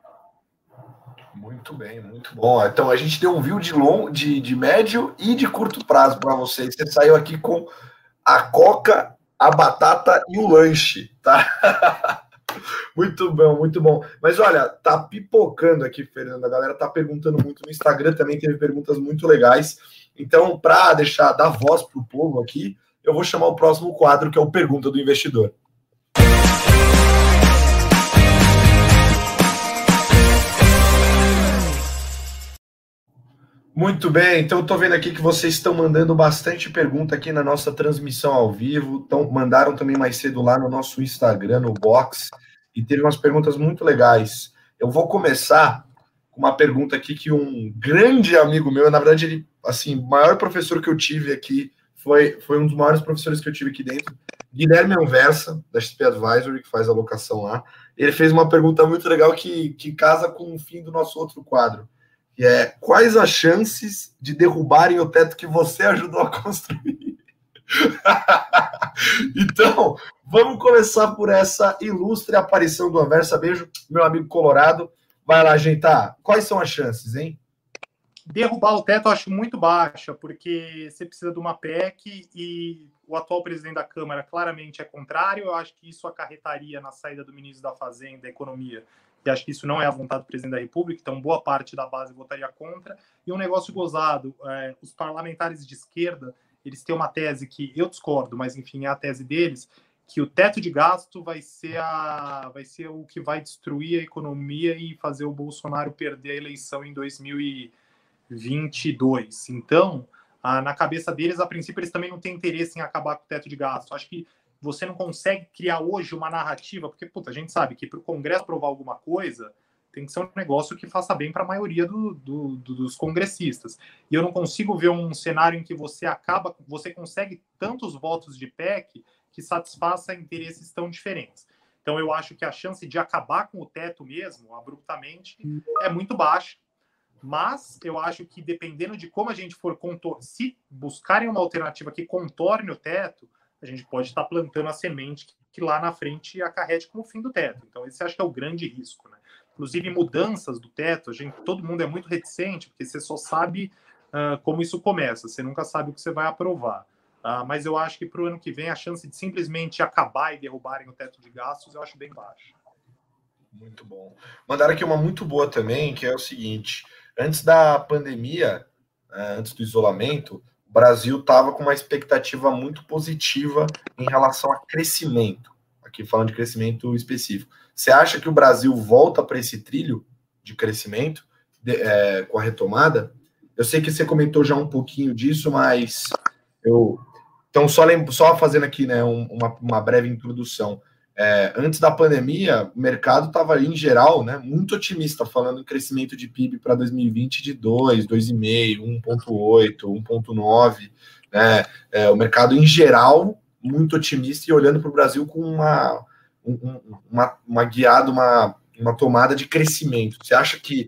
Muito bem, muito bom. Então, a gente deu um view de, long, de, de médio e de curto prazo para vocês. Você saiu aqui com a coca, a batata e o lanche, tá? Muito bom, muito bom. Mas olha, tá pipocando aqui, Fernando. A galera tá perguntando muito no Instagram, também teve perguntas muito legais. Então, para deixar, dar voz para o povo aqui, eu vou chamar o próximo quadro, que é o Pergunta do Investidor. Muito bem, então estou vendo aqui que vocês estão mandando bastante pergunta aqui na nossa transmissão ao vivo, então, mandaram também mais cedo lá no nosso Instagram, no Box, e teve umas perguntas muito legais. Eu vou começar com uma pergunta aqui que um grande amigo meu, na verdade, ele... assim, o maior professor que eu tive aqui, foi, foi um dos maiores professores que eu tive aqui dentro, Guilherme Anversa, da X P Advisory, que faz a locação lá. Ele fez uma pergunta muito legal que, que casa com o fim do nosso outro quadro, que é: quais as chances de derrubarem o teto que você ajudou a construir? Então, vamos começar por essa ilustre aparição do Anversa. Beijo, meu amigo colorado. Vai lá, gente. Quais são as chances, hein? Derrubar o teto eu acho muito baixa, porque você precisa de uma P E C e o atual presidente da Câmara claramente é contrário. Eu acho que isso acarretaria na saída do ministro da Fazenda, da Economia, e acho que isso não é a vontade do presidente da República, então boa parte da base votaria contra. E um negócio gozado, é, os parlamentares de esquerda, eles têm uma tese que eu discordo, mas enfim, é a tese deles, que o teto de gasto vai ser, a, vai ser o que vai destruir a economia e fazer o Bolsonaro perder a eleição em dois mil e vinte e dois. Então, a, na cabeça deles, a princípio, eles também não têm interesse em acabar com o teto de gasto. Acho que você não consegue criar hoje uma narrativa, porque puta, a gente sabe que para o Congresso aprovar alguma coisa, tem que ser um negócio que faça bem para a maioria do, do, do, dos congressistas. E eu não consigo ver um cenário em que você acaba, você consegue tantos votos de P E C que satisfaça interesses tão diferentes. Então, eu acho que a chance de acabar com o teto mesmo, abruptamente, é muito baixa. Mas eu acho que, dependendo de como a gente for contornar, se buscarem uma alternativa que contorne o teto, a gente pode estar plantando a semente que lá na frente acarrete com o fim do teto. Então, esse acho que é o grande risco, né? Inclusive, mudanças do teto, a gente, todo mundo é muito reticente, porque você só sabe uh, como isso começa, você nunca sabe o que você vai aprovar. Uh, mas eu acho que para o ano que vem, a chance de simplesmente acabar e derrubarem o teto de gastos, eu acho bem baixa. Muito bom. Mandaram aqui uma muito boa também, que é o seguinte, antes da pandemia, uh, antes do isolamento, o Brasil estava com uma expectativa muito positiva em relação a crescimento. Aqui falando de crescimento específico. Você acha que o Brasil volta para esse trilho de crescimento de, é, com a retomada? Eu sei que você comentou já um pouquinho disso, mas eu... Então, só, lembro, só fazendo aqui, né, um, uma, uma breve introdução. É, antes da pandemia, o mercado estava, em geral, né, muito otimista, falando em crescimento de P I B para dois mil e vinte de dois, dois vírgula cinco, um vírgula oito, um vírgula nove. Né? É, o mercado, em geral... muito otimista e olhando para o Brasil com uma, um, uma, uma guiada, uma, uma tomada de crescimento. Você acha que,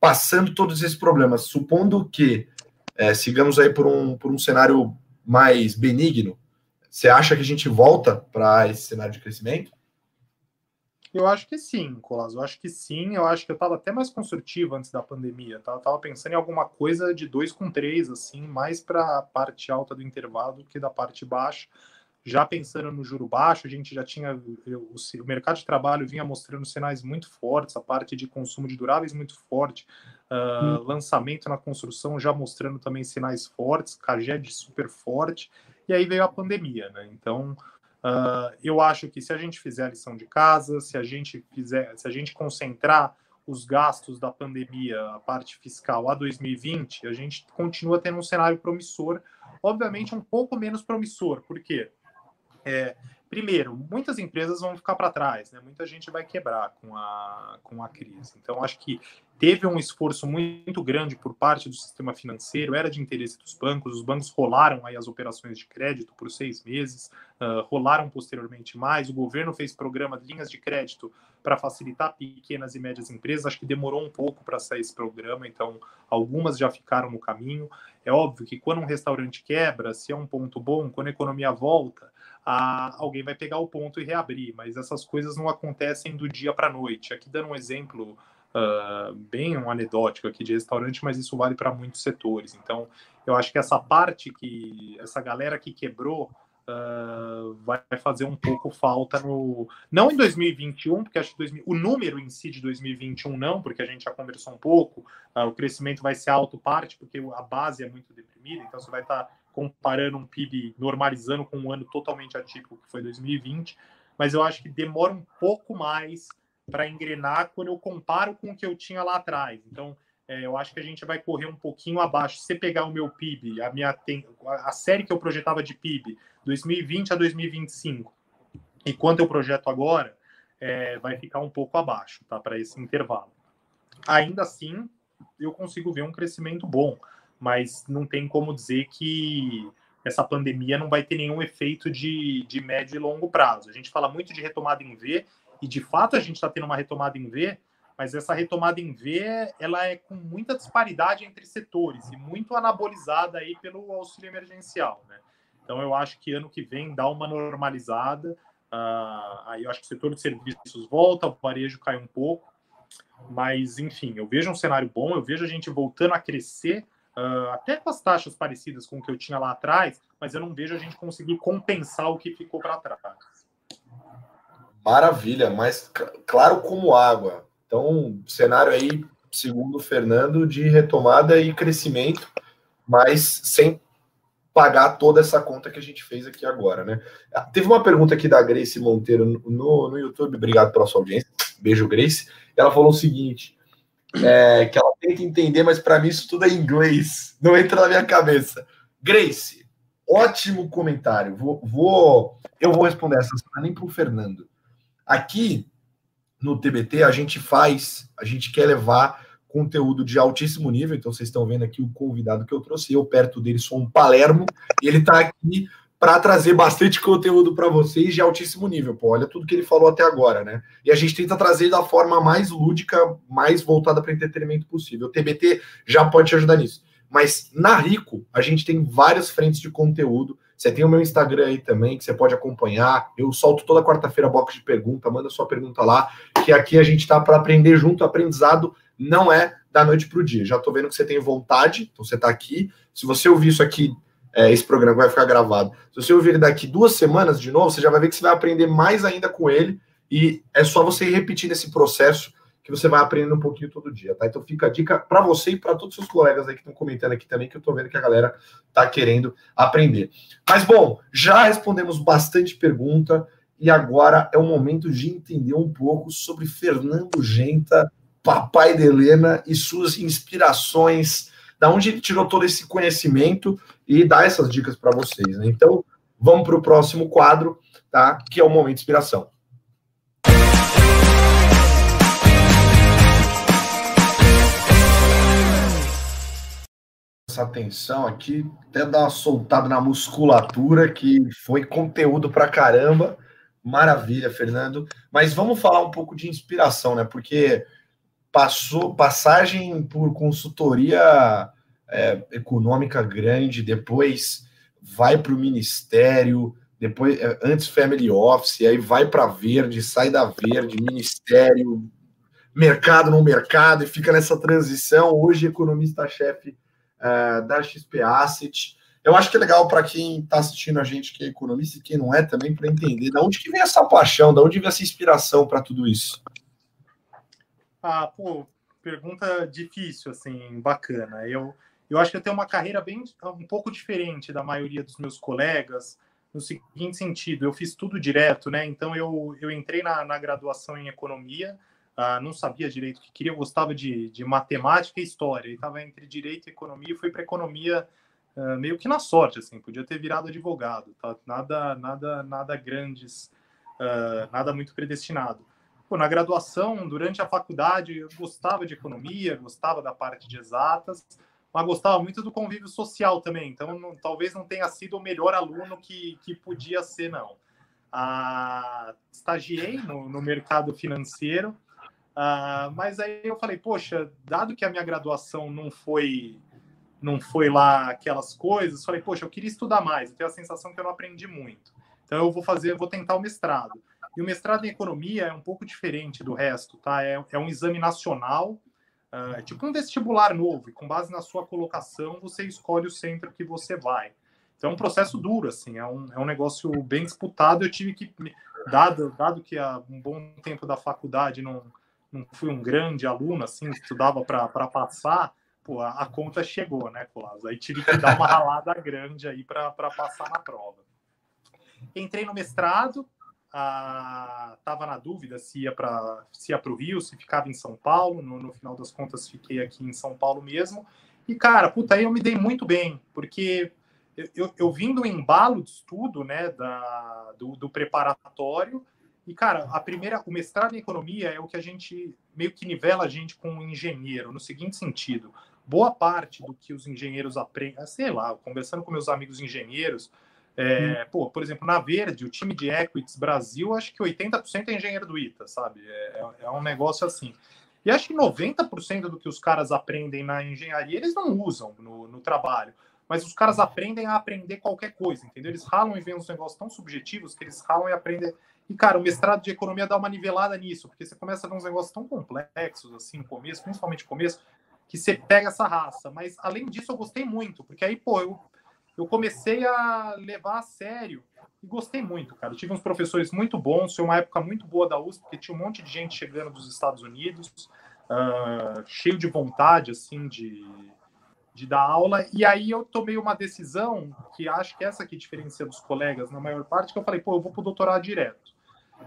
passando todos esses problemas, supondo que é, sigamos aí por um, por um cenário mais benigno, você acha que a gente volta para esse cenário de crescimento? Eu acho que sim, Colaso. Eu acho que sim. Eu acho que eu estava até mais construtivo antes da pandemia. Tá? Eu estava pensando em alguma coisa de dois com três, assim, mais para a parte alta do intervalo do que da parte baixa. Já pensando no juro baixo, a gente já tinha... O, o mercado de trabalho vinha mostrando sinais muito fortes, a parte de consumo de duráveis muito forte, uh, hum. lançamento na construção já mostrando também sinais fortes, Caged super forte, e aí veio a pandemia, né? Então, uh, eu acho que se a gente fizer a lição de casa, se a gente fizer, se a gente concentrar os gastos da pandemia, a parte fiscal, a dois mil e vinte, a gente continua tendo um cenário promissor, obviamente um pouco menos promissor. Por quê? É, primeiro, muitas empresas vão ficar para trás, né? Muita gente vai quebrar com a, com a crise. Então, acho que teve um esforço muito grande por parte do sistema financeiro, era de interesse dos bancos, os bancos rolaram aí as operações de crédito por seis meses, uh, rolaram posteriormente mais, o governo fez programa de linhas de crédito para facilitar pequenas e médias empresas, acho que demorou um pouco para sair esse programa, então algumas já ficaram no caminho. É óbvio que quando um restaurante quebra, se é um ponto bom, quando a economia volta, a, alguém vai pegar o ponto e reabrir, mas essas coisas não acontecem do dia para a noite. Aqui dando um exemplo... Uh, bem um anedótico aqui de restaurante, mas isso vale para muitos setores. Então, eu acho que essa parte que essa galera que quebrou uh, vai fazer um pouco falta no... Não em dois mil e vinte e um, porque acho que dois mil... o número em si de dois mil e vinte e um não, porque a gente já conversou um pouco, uh, o crescimento vai ser alto parte, porque a base é muito deprimida, então você vai estar tá comparando um P I B normalizando com um ano totalmente atípico, que foi dois mil e vinte, mas eu acho que demora um pouco mais para engrenar quando eu comparo com o que eu tinha lá atrás. Então, é, eu acho que a gente vai correr um pouquinho abaixo. Se você pegar o meu P I B, a, minha, a série que eu projetava de P I B, dois mil e vinte a dois mil e vinte e cinco, e quanto eu projeto agora, é, vai ficar um pouco abaixo, tá, para esse intervalo. Ainda assim, eu consigo ver um crescimento bom, mas não tem como dizer que essa pandemia não vai ter nenhum efeito de, de médio e longo prazo. A gente fala muito de retomada em V, e, de fato, a gente está tendo uma retomada em V, mas essa retomada em V ela é com muita disparidade entre setores e muito anabolizada aí pelo auxílio emergencial, né? Então, eu acho que ano que vem dá uma normalizada. Uh, aí eu acho que o setor de serviços volta, o varejo cai um pouco. Mas, enfim, eu vejo um cenário bom, eu vejo a gente voltando a crescer, uh, até com as taxas parecidas com o que eu tinha lá atrás, mas eu não vejo a gente conseguir compensar o que ficou para trás. Maravilha, mas claro como água. Então, cenário aí, segundo o Fernando, de retomada e crescimento, mas sem pagar toda essa conta que a gente fez aqui agora, né? Teve uma pergunta aqui da Grace Monteiro no, no YouTube, obrigado pela sua audiência, beijo, Grace. Ela falou o seguinte, é, que ela tenta entender, mas para mim isso tudo é inglês, não entra na minha cabeça. Grace, ótimo comentário, vou, vou, eu vou responder essa, nem para o Fernando. Aqui no T B T a gente faz, a gente quer levar conteúdo de altíssimo nível, então vocês estão vendo aqui o convidado que eu trouxe, eu perto dele sou um Palermo, e ele está aqui para trazer bastante conteúdo para vocês de altíssimo nível, pô, olha tudo que ele falou até agora, né? E a gente tenta trazer da forma mais lúdica, mais voltada para entretenimento possível. O T B T já pode te ajudar nisso. Mas na Rico, a gente tem várias frentes de conteúdo. Você tem o meu Instagram aí também, que você pode acompanhar. Eu solto toda quarta-feira box de pergunta, manda sua pergunta lá, que aqui a gente está para aprender junto. Aprendizado não é da noite para o dia. Já estou vendo que você tem vontade, então você está aqui. Se você ouvir isso aqui, é, esse programa vai ficar gravado. Se você ouvir daqui duas semanas de novo, você já vai ver que você vai aprender mais ainda com ele. E é só você ir repetindo esse processo que você vai aprendendo um pouquinho todo dia, tá? Então fica a dica para você e para todos os seus colegas aí que estão comentando aqui também, que eu tô vendo que a galera tá querendo aprender. Mas, bom, já respondemos bastante pergunta e agora é o momento de entender um pouco sobre Fernando Genta, papai de Helena, e suas inspirações, da onde ele tirou todo esse conhecimento e dar essas dicas para vocês, né? Então, vamos para o próximo quadro, tá? Que é o Momento Inspiração. Atenção aqui, até dar uma soltada na musculatura, que foi conteúdo pra caramba. Maravilha, Fernando. Mas vamos falar um pouco de inspiração, né? Porque passou passagem por consultoria é, econômica grande, depois vai para o ministério, depois é, antes family office, aí vai para Verde, sai da Verde, ministério, mercado no mercado, e fica nessa transição. Hoje, economista-chefe Uh, da X P Asset. Eu acho que é legal para quem está assistindo a gente, que é economista, e quem não é também, para entender de onde que vem essa paixão, de onde vem essa inspiração para tudo isso. Ah, pô, pergunta difícil, assim, bacana. Eu, eu acho que eu tenho uma carreira bem, um pouco diferente da maioria dos meus colegas, no seguinte sentido, eu fiz tudo direto, né? Então, eu, eu entrei na, na graduação em economia, Uh, não sabia direito o que queria, eu gostava de, de matemática e história, e estava entre direito e economia, e fui para economia uh, meio que na sorte, assim, podia ter virado advogado, tá? Nada, nada, nada grandes, uh, nada muito predestinado. Pô, na graduação, durante a faculdade, eu gostava de economia, gostava da parte de exatas, mas gostava muito do convívio social também, então não, talvez não tenha sido o melhor aluno que, que podia ser, não. Uh, estagiei no, no mercado financeiro, Uh, mas aí eu falei, poxa, dado que a minha graduação não foi, não foi lá aquelas coisas, falei, poxa, eu queria estudar mais, eu tenho a sensação que eu não aprendi muito. Então eu vou fazer, eu vou tentar o mestrado. E o mestrado em economia é um pouco diferente do resto, tá? É, é um exame nacional, uh, é tipo um vestibular novo, e com base na sua colocação você escolhe o centro que você vai. Então é um processo duro, assim, é um, é um negócio bem disputado. Eu tive que, dado, dado que há um bom tempo da faculdade não... não fui um grande aluno, assim, estudava para passar, pô, a, a conta chegou, né, Colaso? Aí tive que dar uma ralada grande aí para passar na prova. Entrei no mestrado, estava na dúvida se ia para o Rio, se ficava em São Paulo, no, no final das contas fiquei aqui em São Paulo mesmo, e, cara, puta, aí eu me dei muito bem, porque eu, eu, eu vim do embalo de estudo, né, da, do, do preparatório. E, cara, a primeira, o mestrado em economia é o que a gente, meio que nivela a gente com o engenheiro, no seguinte sentido. Boa parte do que os engenheiros aprendem, sei lá, conversando com meus amigos engenheiros, é, hum. pô, por exemplo, na Verde, o time de Equities Brasil, acho que oitenta por cento é engenheiro do ITA, sabe? É, é um negócio assim. E acho que noventa por cento do que os caras aprendem na engenharia, eles não usam no, no trabalho. Mas os caras aprendem a aprender qualquer coisa, entendeu? Eles ralam e veem uns negócios tão subjetivos que eles ralam e aprendem. E, cara, o mestrado de economia dá uma nivelada nisso, porque você começa a ver uns negócios tão complexos, assim, no começo, principalmente no começo, que você pega essa raça. Mas, além disso, eu gostei muito, porque aí, pô, eu, eu comecei a levar a sério e gostei muito, cara. Eu tive uns professores muito bons, foi uma época muito boa da U S P, porque tinha um monte de gente chegando dos Estados Unidos, uh, cheio de vontade, assim, de... de dar aula, e aí eu tomei uma decisão, que acho que essa que diferencia dos colegas, na maior parte, que eu falei, pô, eu vou para o doutorado direto.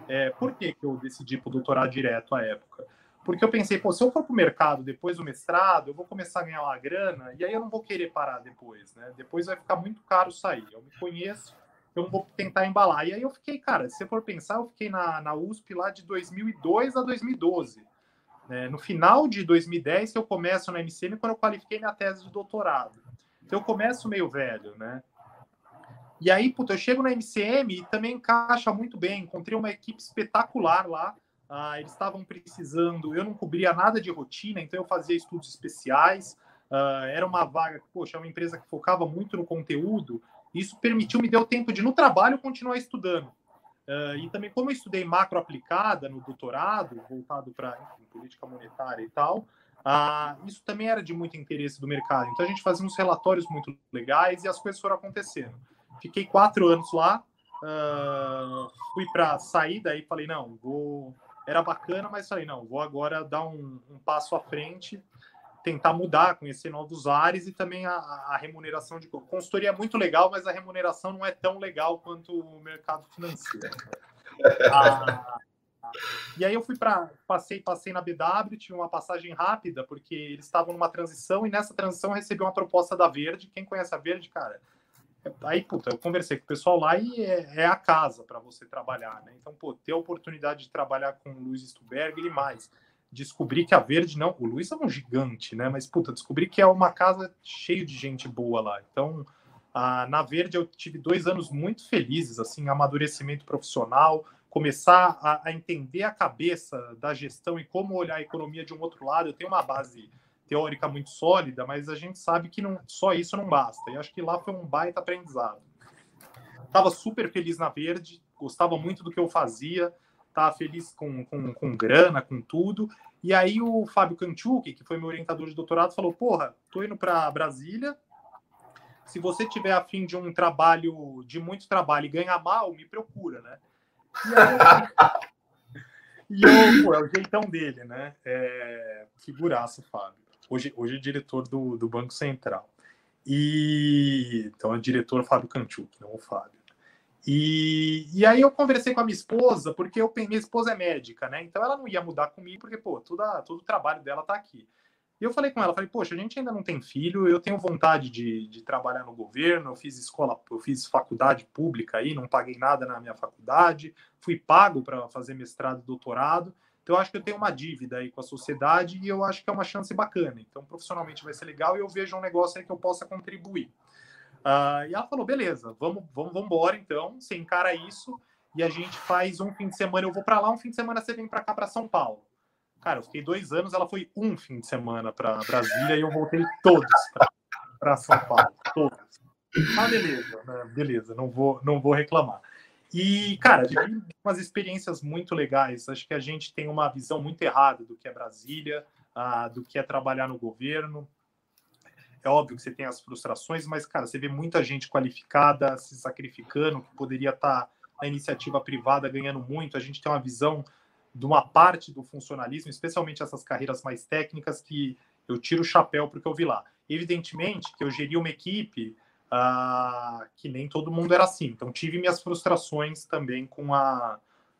É, por que que eu decidi para o doutorado direto à época? Porque eu pensei, pô, se eu for para o mercado depois do mestrado, eu vou começar a ganhar uma grana, e aí eu não vou querer parar depois, né? Depois vai ficar muito caro sair. Eu me conheço, eu vou tentar embalar. E aí eu fiquei, cara, se você for pensar, eu fiquei na, na U S P lá de dois mil e dois a dois mil e doze. É, no final de dois mil e dez, eu começo na M C M, quando eu qualifiquei minha tese de doutorado. Então, eu começo meio velho, né? E aí, puta, eu chego na M C M e também encaixa muito bem. Encontrei uma equipe espetacular lá. Ah, eles estavam precisando... Eu não cobria nada de rotina, então eu fazia estudos especiais. Ah, era uma vaga que, poxa, é uma empresa que focava muito no conteúdo. Isso permitiu, me deu tempo de, no trabalho, continuar estudando. Uh, e também, como eu estudei macro aplicada no doutorado, voltado para política monetária e tal, uh, isso também era de muito interesse do mercado. Então, a gente fazia uns relatórios muito legais e as coisas foram acontecendo. Fiquei quatro anos lá, uh, fui para sair, daí falei, não, vou... Era bacana, mas falei, não, vou agora dar um, um passo à frente, tentar mudar, conhecer novos ares e também a, a remuneração de consultoria é muito legal, mas a remuneração não é tão legal quanto o mercado financeiro. Ah, e aí eu fui para passei passei na B W, tive uma passagem rápida porque eles estavam numa transição e nessa transição eu recebi uma proposta da Verde. Quem conhece a Verde, cara? Aí, puta, eu conversei com o pessoal lá e é, é a casa para você trabalhar, né? Então, pô, ter a oportunidade de trabalhar com o Luiz Stuhlberger e mais. Descobri que a Verde, não, o Luiz é um gigante, né? Mas, puta, descobri que é uma casa cheia de gente boa lá. Então, a, na Verde eu tive dois anos muito felizes, assim, amadurecimento profissional, começar a, a entender a cabeça da gestão e como olhar a economia de um outro lado. Eu tenho uma base teórica muito sólida, mas a gente sabe que não, só isso não basta. E acho que lá foi um baita aprendizado. Estava super feliz na Verde, gostava muito do que eu fazia, estava feliz com, com, com grana, com tudo. E aí o Fábio Kanczuk, que foi meu orientador de doutorado, falou, porra, tô indo para Brasília, se você tiver a fim de um trabalho, de muito trabalho e ganhar mal, me procura, né? E aí, e eu, pô, é o jeitão dele, né? É, figuraço, Fábio. Hoje, hoje é diretor do, do Banco Central. E, então é o diretor Fábio Kanczuk, não o Fábio. E, e aí eu conversei com a minha esposa, porque eu, minha esposa é médica, né? Então ela não ia mudar comigo, porque, pô, toda, todo o trabalho dela tá aqui. E eu falei com ela, falei, poxa, a gente ainda não tem filho, eu tenho vontade de, de trabalhar no governo, eu fiz escola, eu fiz faculdade pública aí, não paguei nada na minha faculdade, fui pago para fazer mestrado e doutorado, então eu acho que eu tenho uma dívida aí com a sociedade e eu acho que é uma chance bacana. Então profissionalmente vai ser legal e eu vejo um negócio aí que eu possa contribuir. Uh, e ela falou, beleza, vamos, vamos, vamos embora então, você encara isso e a gente faz um fim de semana, eu vou para lá, um fim de semana você vem para cá, para São Paulo. Cara, eu fiquei dois anos, ela foi um fim de semana para Brasília e eu voltei todos para São Paulo, todos. Ah, beleza, né? Beleza, não vou, não vou reclamar. E, cara, tive umas experiências muito legais, acho que a gente tem uma visão muito errada do que é Brasília, uh, do que é trabalhar no governo. É óbvio que você tem as frustrações, mas, cara, você vê muita gente qualificada se sacrificando, que poderia estar na iniciativa privada ganhando muito. A gente tem uma visão de uma parte do funcionalismo, especialmente essas carreiras mais técnicas, que eu tiro o chapéu porque eu vi lá. Evidentemente que eu geri uma equipe ah, que nem todo mundo era assim. Então, tive minhas frustrações também com a,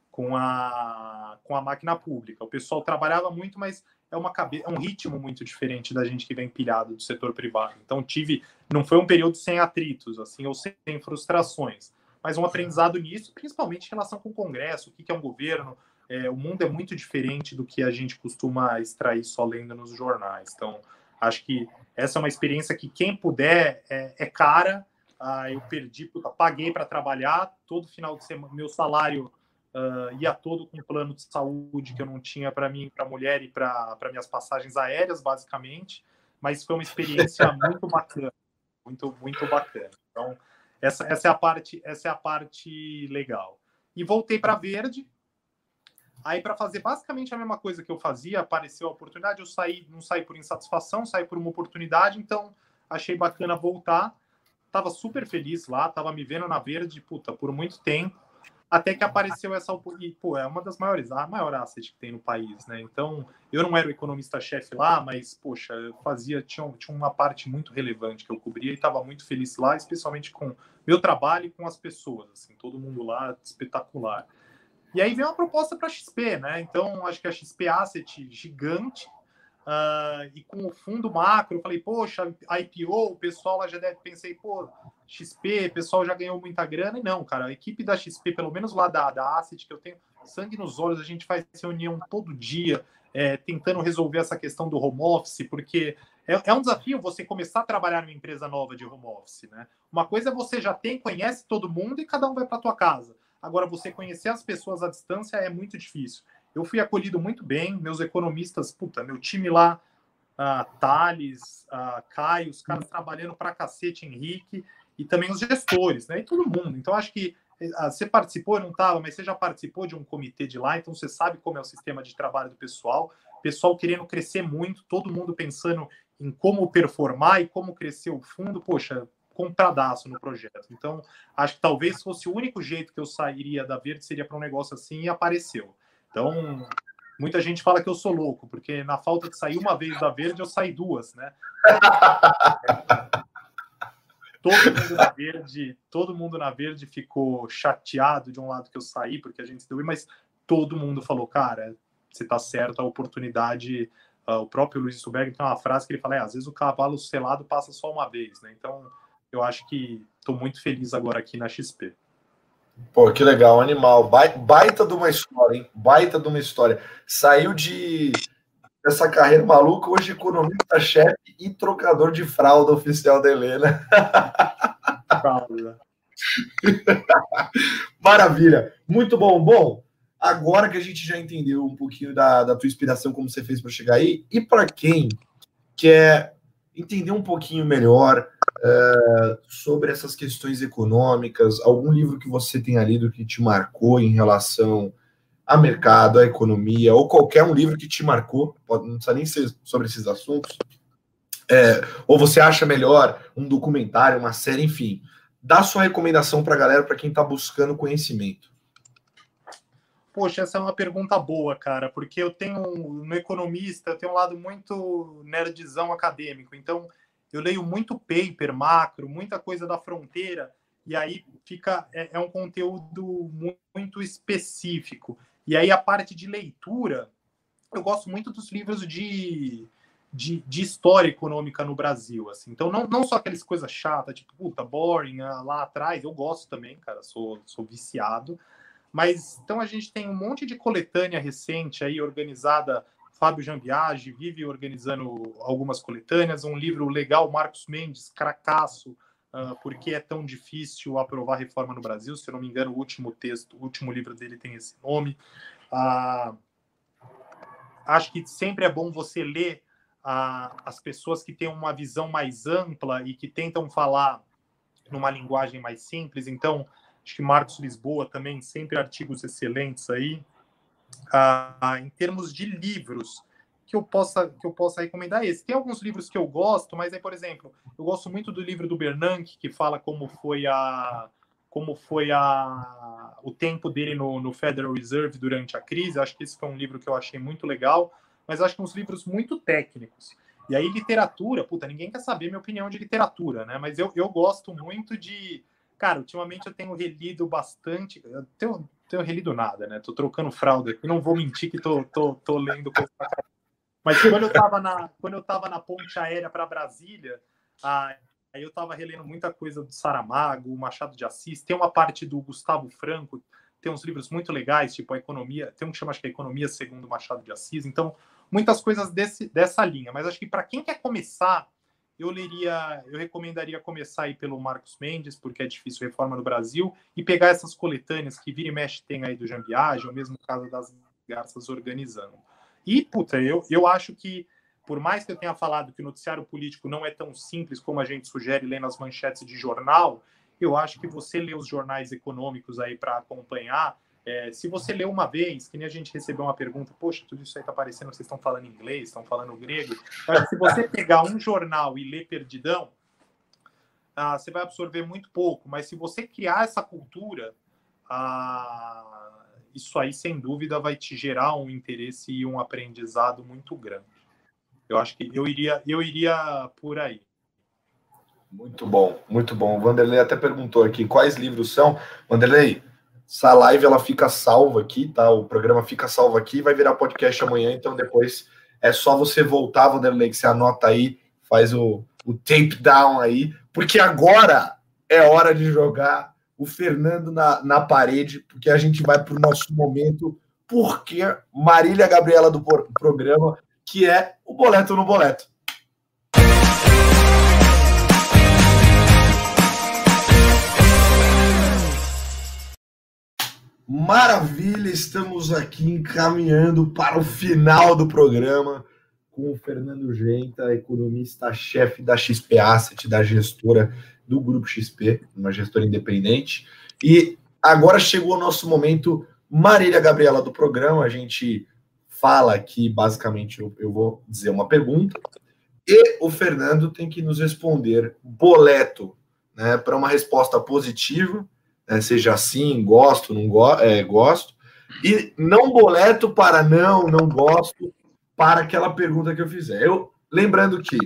com a, com a máquina pública. O pessoal trabalhava muito, mas... É, uma cabe... é um ritmo muito diferente da gente que vem pilhado do setor privado. Então, tive, não foi um período sem atritos, assim, ou sem frustrações, mas um aprendizado nisso, principalmente em relação com o Congresso, o que é um governo. É, o mundo é muito diferente do que a gente costuma extrair só lendo nos jornais. Então, acho que essa é uma experiência que quem puder é, é cara. Ah, eu perdi, paguei para trabalhar, todo final de semana, meu salário... Uh, ia todo com plano de saúde que eu não tinha para mim, para a mulher e para minhas passagens aéreas, basicamente, mas foi uma experiência muito bacana, muito, muito bacana. Então, essa, essa, é a parte, essa é a parte legal. E voltei para Verde, aí para fazer basicamente a mesma coisa que eu fazia, apareceu a oportunidade, eu saí, não saí por insatisfação, saí por uma oportunidade, então achei bacana voltar, estava super feliz lá, estava me vendo na Verde, puta, por muito tempo. até que apareceu essa oportunidade. Pô, é uma das maiores, a maior asset que tem no país, né? Então, eu não era o economista-chefe lá, mas, poxa, eu fazia, tinha, tinha uma parte muito relevante que eu cobria e estava muito feliz lá, especialmente com meu trabalho e com as pessoas, assim, todo mundo lá, espetacular. E aí veio uma proposta para a X P, né? Então, acho que a X P Asset gigante, uh, e com o fundo macro, eu falei, poxa, I P O, o pessoal lá já deve, pensei, pô, X P, o pessoal já ganhou muita grana, e não, cara, a equipe da X P, pelo menos lá da, da Asset, que eu tenho sangue nos olhos, a gente faz reunião todo dia, é, tentando resolver essa questão do home office, porque é, é um desafio você começar a trabalhar numa empresa nova de home office, né? Uma coisa é você já tem, conhece todo mundo e cada um vai para a tua casa. Agora, você conhecer as pessoas à distância é muito difícil. Eu fui acolhido muito bem, meus economistas, puta, meu time lá, ah, Thales, ah, Caio, os caras trabalhando pra cacete, Henrique, e também os gestores, né? E todo mundo. Então, acho que ah, você participou, eu não estava, mas você já participou de um comitê de lá, então você sabe como é o sistema de trabalho do pessoal. O pessoal querendo crescer muito, todo mundo pensando em como performar e como crescer o fundo, poxa... compradaço no projeto. Então, acho que talvez fosse o único jeito que eu sairia da Verde, seria para um negócio assim, e apareceu. Então, muita gente fala que eu sou louco, porque na falta de sair uma vez da Verde, eu saí duas, né? Todo mundo na Verde, todo mundo na Verde ficou chateado de um lado que eu saí, porque a gente se deu, mas todo mundo falou, cara, você tá certo, a oportunidade... O próprio Luiz Stuhlberger tem uma frase que ele fala, é, às vezes o cavalo selado passa só uma vez, né? Então... eu acho que estou muito feliz agora aqui na X P. Pô, que legal, animal. Baita de uma história, hein? Baita de uma história. Saiu de dessa carreira maluca, hoje economista-chefe e trocador de fralda oficial da Helena. Fralda. Maravilha. Muito bom. Bom, agora que a gente já entendeu um pouquinho da, da tua inspiração, como você fez para chegar aí, e para quem quer entender um pouquinho melhor... Uh, sobre essas questões econômicas, algum livro que você tenha lido que te marcou em relação a mercado, a economia, ou qualquer um livro que te marcou, pode, não precisa nem ser sobre esses assuntos, é, ou você acha melhor um documentário, uma série, enfim, dá sua recomendação para a galera, para quem está buscando conhecimento. Poxa, essa é uma pergunta boa, cara, porque eu tenho, no economista, eu tenho um lado muito nerdzão acadêmico, então eu leio muito paper, macro, muita coisa da fronteira, e aí fica é, é um conteúdo muito específico. E aí a parte de leitura, eu gosto muito dos livros de, de, de história econômica no Brasil. Assim. Então, não, não só aquelas coisas chatas, tipo, puta, boring, lá atrás, eu gosto também, cara, sou, sou viciado. Mas, então, a gente tem um monte de coletânea recente aí, organizada... Fábio Jambiage vive organizando algumas coletâneas, um livro legal, Marcos Mendes, Cracasso, uh, Por que é tão difícil aprovar reforma no Brasil? Se eu não me engano, o último texto, o último livro dele tem esse nome. Uh, acho que sempre é bom você ler uh, as pessoas que têm uma visão mais ampla e que tentam falar numa linguagem mais simples. Então, acho que Marcos Lisboa também, sempre artigos excelentes aí. Ah, em termos de livros que eu possa que eu possa recomendar, esse tem alguns livros que eu gosto, mas aí, por exemplo, eu gosto muito do livro do Bernanke, que fala como foi a como foi a o tempo dele no, no Federal Reserve durante a crise. Acho que esse foi um livro que eu achei muito legal, mas acho que uns livros muito técnicos. E aí literatura, puta, ninguém quer saber minha opinião de literatura, né? Mas eu, eu gosto muito de, cara, ultimamente eu tenho relido bastante, eu tenho tenho relido nada, né? Tô trocando fralda aqui, não vou mentir que tô, tô, tô lendo coisa pra caramba. Mas quando eu tava na, quando eu tava na ponte aérea para Brasília, aí ah, eu tava relendo muita coisa do Saramago, Machado de Assis, tem uma parte do Gustavo Franco, tem uns livros muito legais, tipo a Economia, tem um que chama acho que é Economia Segundo Machado de Assis, então muitas coisas desse, dessa linha, mas acho que para quem quer começar, eu leria, eu recomendaria começar aí pelo Marcos Mendes, porque é difícil reforma no Brasil, e pegar essas coletâneas que vira e mexe tem aí do Jambiage, ou mesmo o caso das garças organizando. E, puta, eu, eu acho que, por mais que eu tenha falado que o noticiário político não é tão simples como a gente sugere lendo as manchetes de jornal, eu acho que você lê os jornais econômicos aí para acompanhar. É, se você lê uma vez, que nem a gente recebeu uma pergunta, poxa, tudo isso aí tá aparecendo, vocês estão falando inglês, estão falando grego. Mas se você pegar um jornal e ler perdidão, ah, você vai absorver muito pouco. Mas se você criar essa cultura, ah, isso aí, sem dúvida, vai te gerar um interesse e um aprendizado muito grande. Eu acho que eu iria, eu iria por aí. Muito bom, muito bom. O Vanderlei até perguntou aqui quais livros são. Vanderlei, essa live ela fica salva aqui, tá? O programa fica salvo aqui, vai virar podcast amanhã, então depois é só você voltar, Vanderlei, que você anota aí, faz o, o tape down aí, porque agora é hora de jogar o Fernando na, na parede, porque a gente vai para o nosso momento, porque Marília Gabriela do programa, que é o Boleto no Boleto. Maravilha, estamos aqui encaminhando para o final do programa com o Fernando Genta, economista-chefe da X P Asset, da gestora do Grupo X P, uma gestora independente. E agora chegou o nosso momento, Marília Gabriela do programa. A gente fala aqui, basicamente, eu, eu vou dizer uma pergunta e o Fernando tem que nos responder boleto, né, para uma resposta positiva. É, seja assim, gosto, não go- é, gosto, e não boleto para não, não gosto, para aquela pergunta que eu fizer. Eu, lembrando que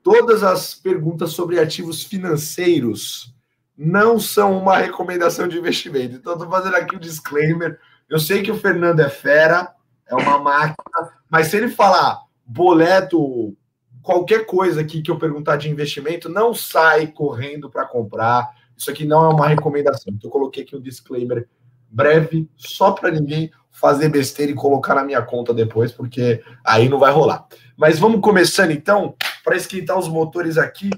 todas as perguntas sobre ativos financeiros não são uma recomendação de investimento. Então, estou fazendo aqui um disclaimer. Eu sei que o Fernando é fera, é uma máquina, mas se ele falar boleto, qualquer coisa aqui que eu perguntar de investimento, não sai correndo para comprar. Isso aqui não é uma recomendação. Então, eu coloquei aqui um disclaimer breve, só para ninguém fazer besteira e colocar na minha conta depois, porque aí não vai rolar. Mas vamos começando, então, para esquentar os motores aqui.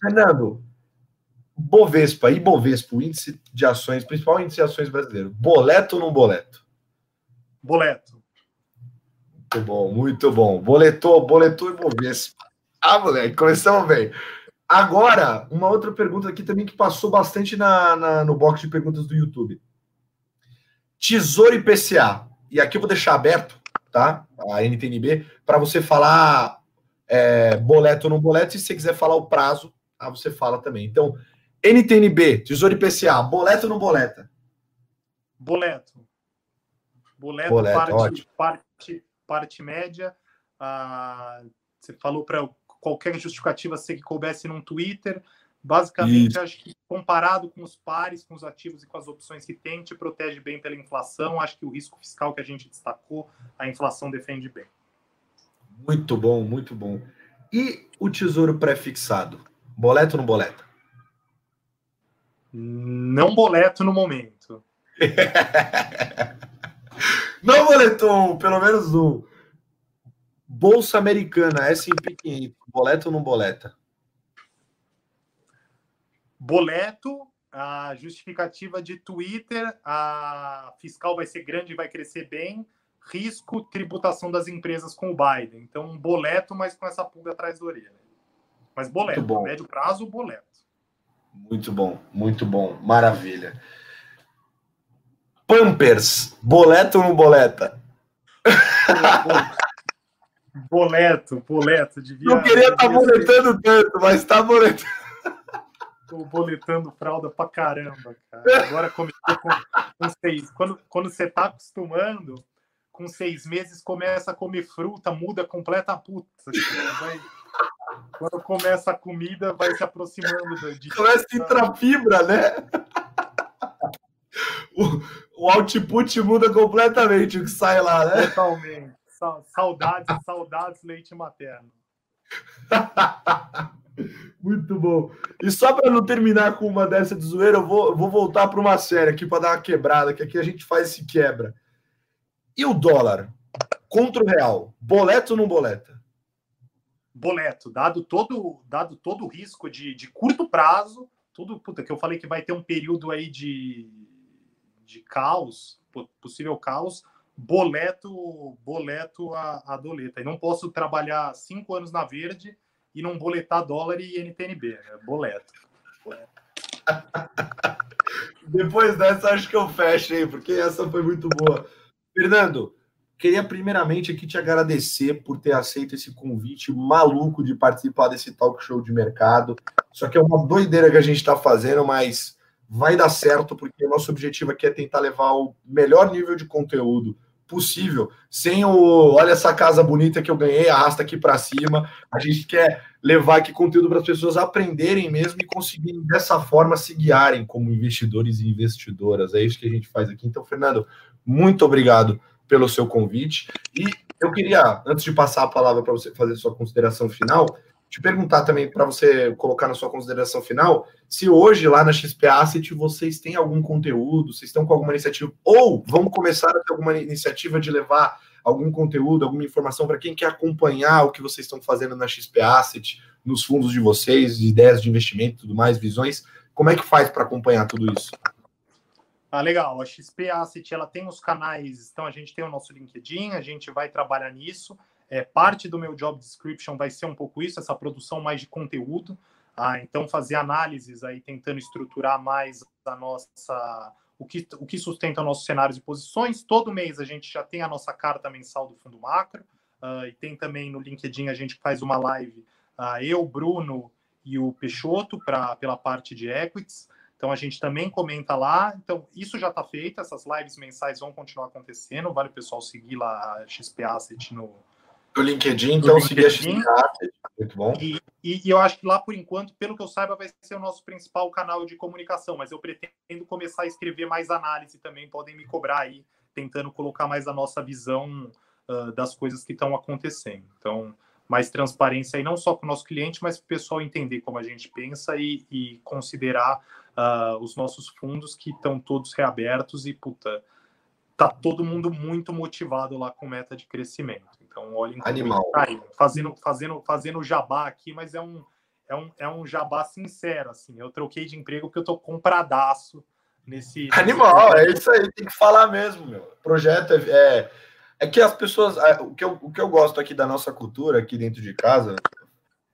Fernando, Bovespa, Ibovespa, o índice de ações, principal índice de ações brasileiro. Boleto ou não boleto? Boleto. Muito bom, muito bom. Boletou, boletou Ibovespa. Ah, moleque, começamos bem. Agora, uma outra pergunta aqui também que passou bastante na, na, no box de perguntas do YouTube. Tesouro I P C A. E aqui eu vou deixar aberto, tá? A N T N B, para você falar é, boleto ou não boleto. E se você quiser falar o prazo, tá? Você fala também. Então, N T N B, Tesouro I P C A, boleto ou não boleta? Boleto. Boleto, boleto parte, ótimo. Parte, parte média. Ah, você falou para... qualquer justificativa se que coubesse num Twitter, basicamente, isso. Acho que comparado com os pares, com os ativos e com as opções que tem, te protege bem pela inflação. Acho que o risco fiscal que a gente destacou, a inflação defende bem. Muito bom, muito bom. E o tesouro pré-fixado? Boleto ou não boleto? Não boleto no momento. Não boletou, pelo menos um. Bolsa Americana, S and P quinhentos, boleto ou não boleta? Boleto, a justificativa de Twitter, a fiscal vai ser grande e vai crescer bem, risco, tributação das empresas com o Biden. Então, boleto, mas com essa pulga atrás da orelha. Mas boleto, bom. Médio prazo, boleto. Muito bom, muito bom, maravilha. Pampers, boleto ou não boleta? Boleto. Boleto, boleto. Devia, não queria estar tá boletando tanto, mas está boletando. Estou boletando fralda pra caramba, cara. Agora comecei com, com seis. Quando, quando você está acostumando, com seis meses, começa a comer fruta, muda completa a puta. Vai, quando começa a comida, vai se aproximando. De... Começa a entrar fibra, né? O, o output muda completamente o que sai lá, né? Totalmente. Saudades, saudades, leite materno. Muito bom. E só para não terminar com uma dessa de zoeira, eu vou, vou voltar para uma série aqui para dar uma quebrada, que aqui a gente faz esse quebra. E o dólar contra o real? Boleto ou não boleta? Boleto. Dado todo, dado todo o risco de, de curto prazo, tudo puta, que eu falei que vai ter um período aí de, de caos, possível caos, boleto boleto a, a doleta. E não posso trabalhar cinco anos na verde e não boletar dólar e N T N B. É boleto. boleto. Depois dessa, acho que eu fecho, hein? Porque essa foi muito boa. Fernando, queria primeiramente aqui te agradecer por ter aceito esse convite maluco de participar desse talk show de mercado. Só que é uma doideira que a gente está fazendo, mas vai dar certo, porque o nosso objetivo aqui é tentar levar o melhor nível de conteúdo possível, sem o olha essa casa bonita que eu ganhei, arrasta aqui para cima. A gente quer levar aqui conteúdo para as pessoas aprenderem mesmo e conseguirem dessa forma se guiarem como investidores e investidoras. É isso que a gente faz aqui. Então, Fernando, muito obrigado pelo seu convite. E eu queria, antes de passar a palavra para você fazer sua consideração final, te perguntar também, para você colocar na sua consideração final, se hoje lá na X P A Asset vocês têm algum conteúdo, vocês estão com alguma iniciativa, ou vão começar a ter alguma iniciativa de levar algum conteúdo, alguma informação para quem quer acompanhar o que vocês estão fazendo na X P A Asset, nos fundos de vocês, ideias de investimento, tudo mais, visões. Como é que faz para acompanhar tudo isso? Ah, legal. A X P Asset, ela tem os canais, então a gente tem o nosso LinkedIn, a gente vai trabalhar nisso. É, parte do meu job description vai ser um pouco isso, essa produção mais de conteúdo, ah, então fazer análises aí, tentando estruturar mais a nossa, o que, o que sustenta nossos cenários e posições. Todo mês a gente já tem a nossa carta mensal do Fundo Macro, ah, e tem também no LinkedIn a gente faz uma live, ah, eu, Bruno e o Peixoto, pra, pela parte de equities, então a gente também comenta lá. Então isso já está feito, essas lives mensais vão continuar acontecendo, vale o pessoal seguir lá a X P Asset no do LinkedIn, então seguir a X P A, muito bom. E, e, e eu acho que lá, por enquanto, pelo que eu saiba, vai ser o nosso principal canal de comunicação, mas eu pretendo começar a escrever mais análise também, podem me cobrar aí, tentando colocar mais a nossa visão uh, das coisas que estão acontecendo. Então, mais transparência aí, não só para o nosso cliente, mas para o pessoal entender como a gente pensa e, e considerar uh, os nossos fundos, que estão todos reabertos e, puta, tá todo mundo muito motivado lá com meta de crescimento. Então, olhem como tá aí, fazendo, fazendo, fazendo jabá aqui, mas é um, é, um, é um jabá sincero, assim. Eu troquei de emprego porque eu tô compradaço nesse... Animal, nesse... é isso aí, tem que falar mesmo, meu. O projeto é, é... É que as pessoas... É, o, que eu, o que eu gosto aqui da nossa cultura, aqui dentro de casa,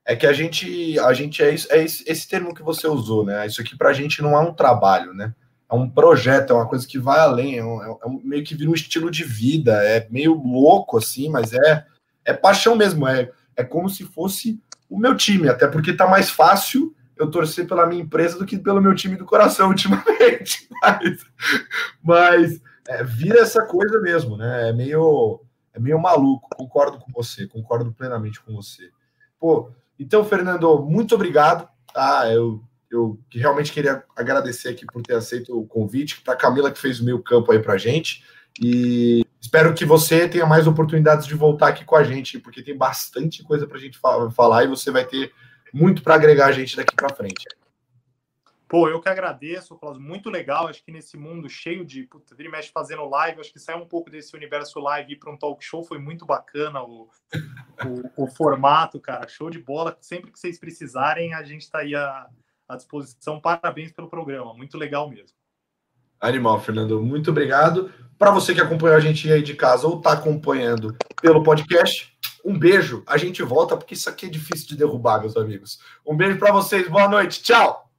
é que a gente... A gente é, isso, é esse, esse termo que você usou, né? Isso aqui pra gente não é um trabalho, né? É um projeto, é uma coisa que vai além, é, um, é um, meio que vira um estilo de vida, é meio louco, assim, mas é, é paixão mesmo, é, é como se fosse o meu time, até porque tá mais fácil eu torcer pela minha empresa do que pelo meu time do coração ultimamente, mas, mas é, vira essa coisa mesmo, né, é meio, é meio maluco, concordo com você, concordo plenamente com você. Pô, então, Fernando, muito obrigado, tá, eu... Eu realmente queria agradecer aqui por ter aceito o convite, para a Camila, que fez o meio campo aí para a gente. E espero que você tenha mais oportunidades de voltar aqui com a gente, porque tem bastante coisa para a gente falar e você vai ter muito para agregar a gente daqui para frente. Pô, eu que agradeço, Cláudio, muito legal. Acho que nesse mundo cheio de... Puta, vira e mexe fazendo live, acho que sair um pouco desse universo live e ir para um talk show foi muito bacana o, o, o formato, cara. Show de bola. Sempre que vocês precisarem, a gente está aí a... à disposição. Parabéns pelo programa, muito legal mesmo. Animal, Fernando, muito obrigado. Para você que acompanhou a gente aí de casa ou está acompanhando pelo podcast, um beijo, a gente volta, porque isso aqui é difícil de derrubar, meus amigos. Um beijo para vocês, boa noite, tchau!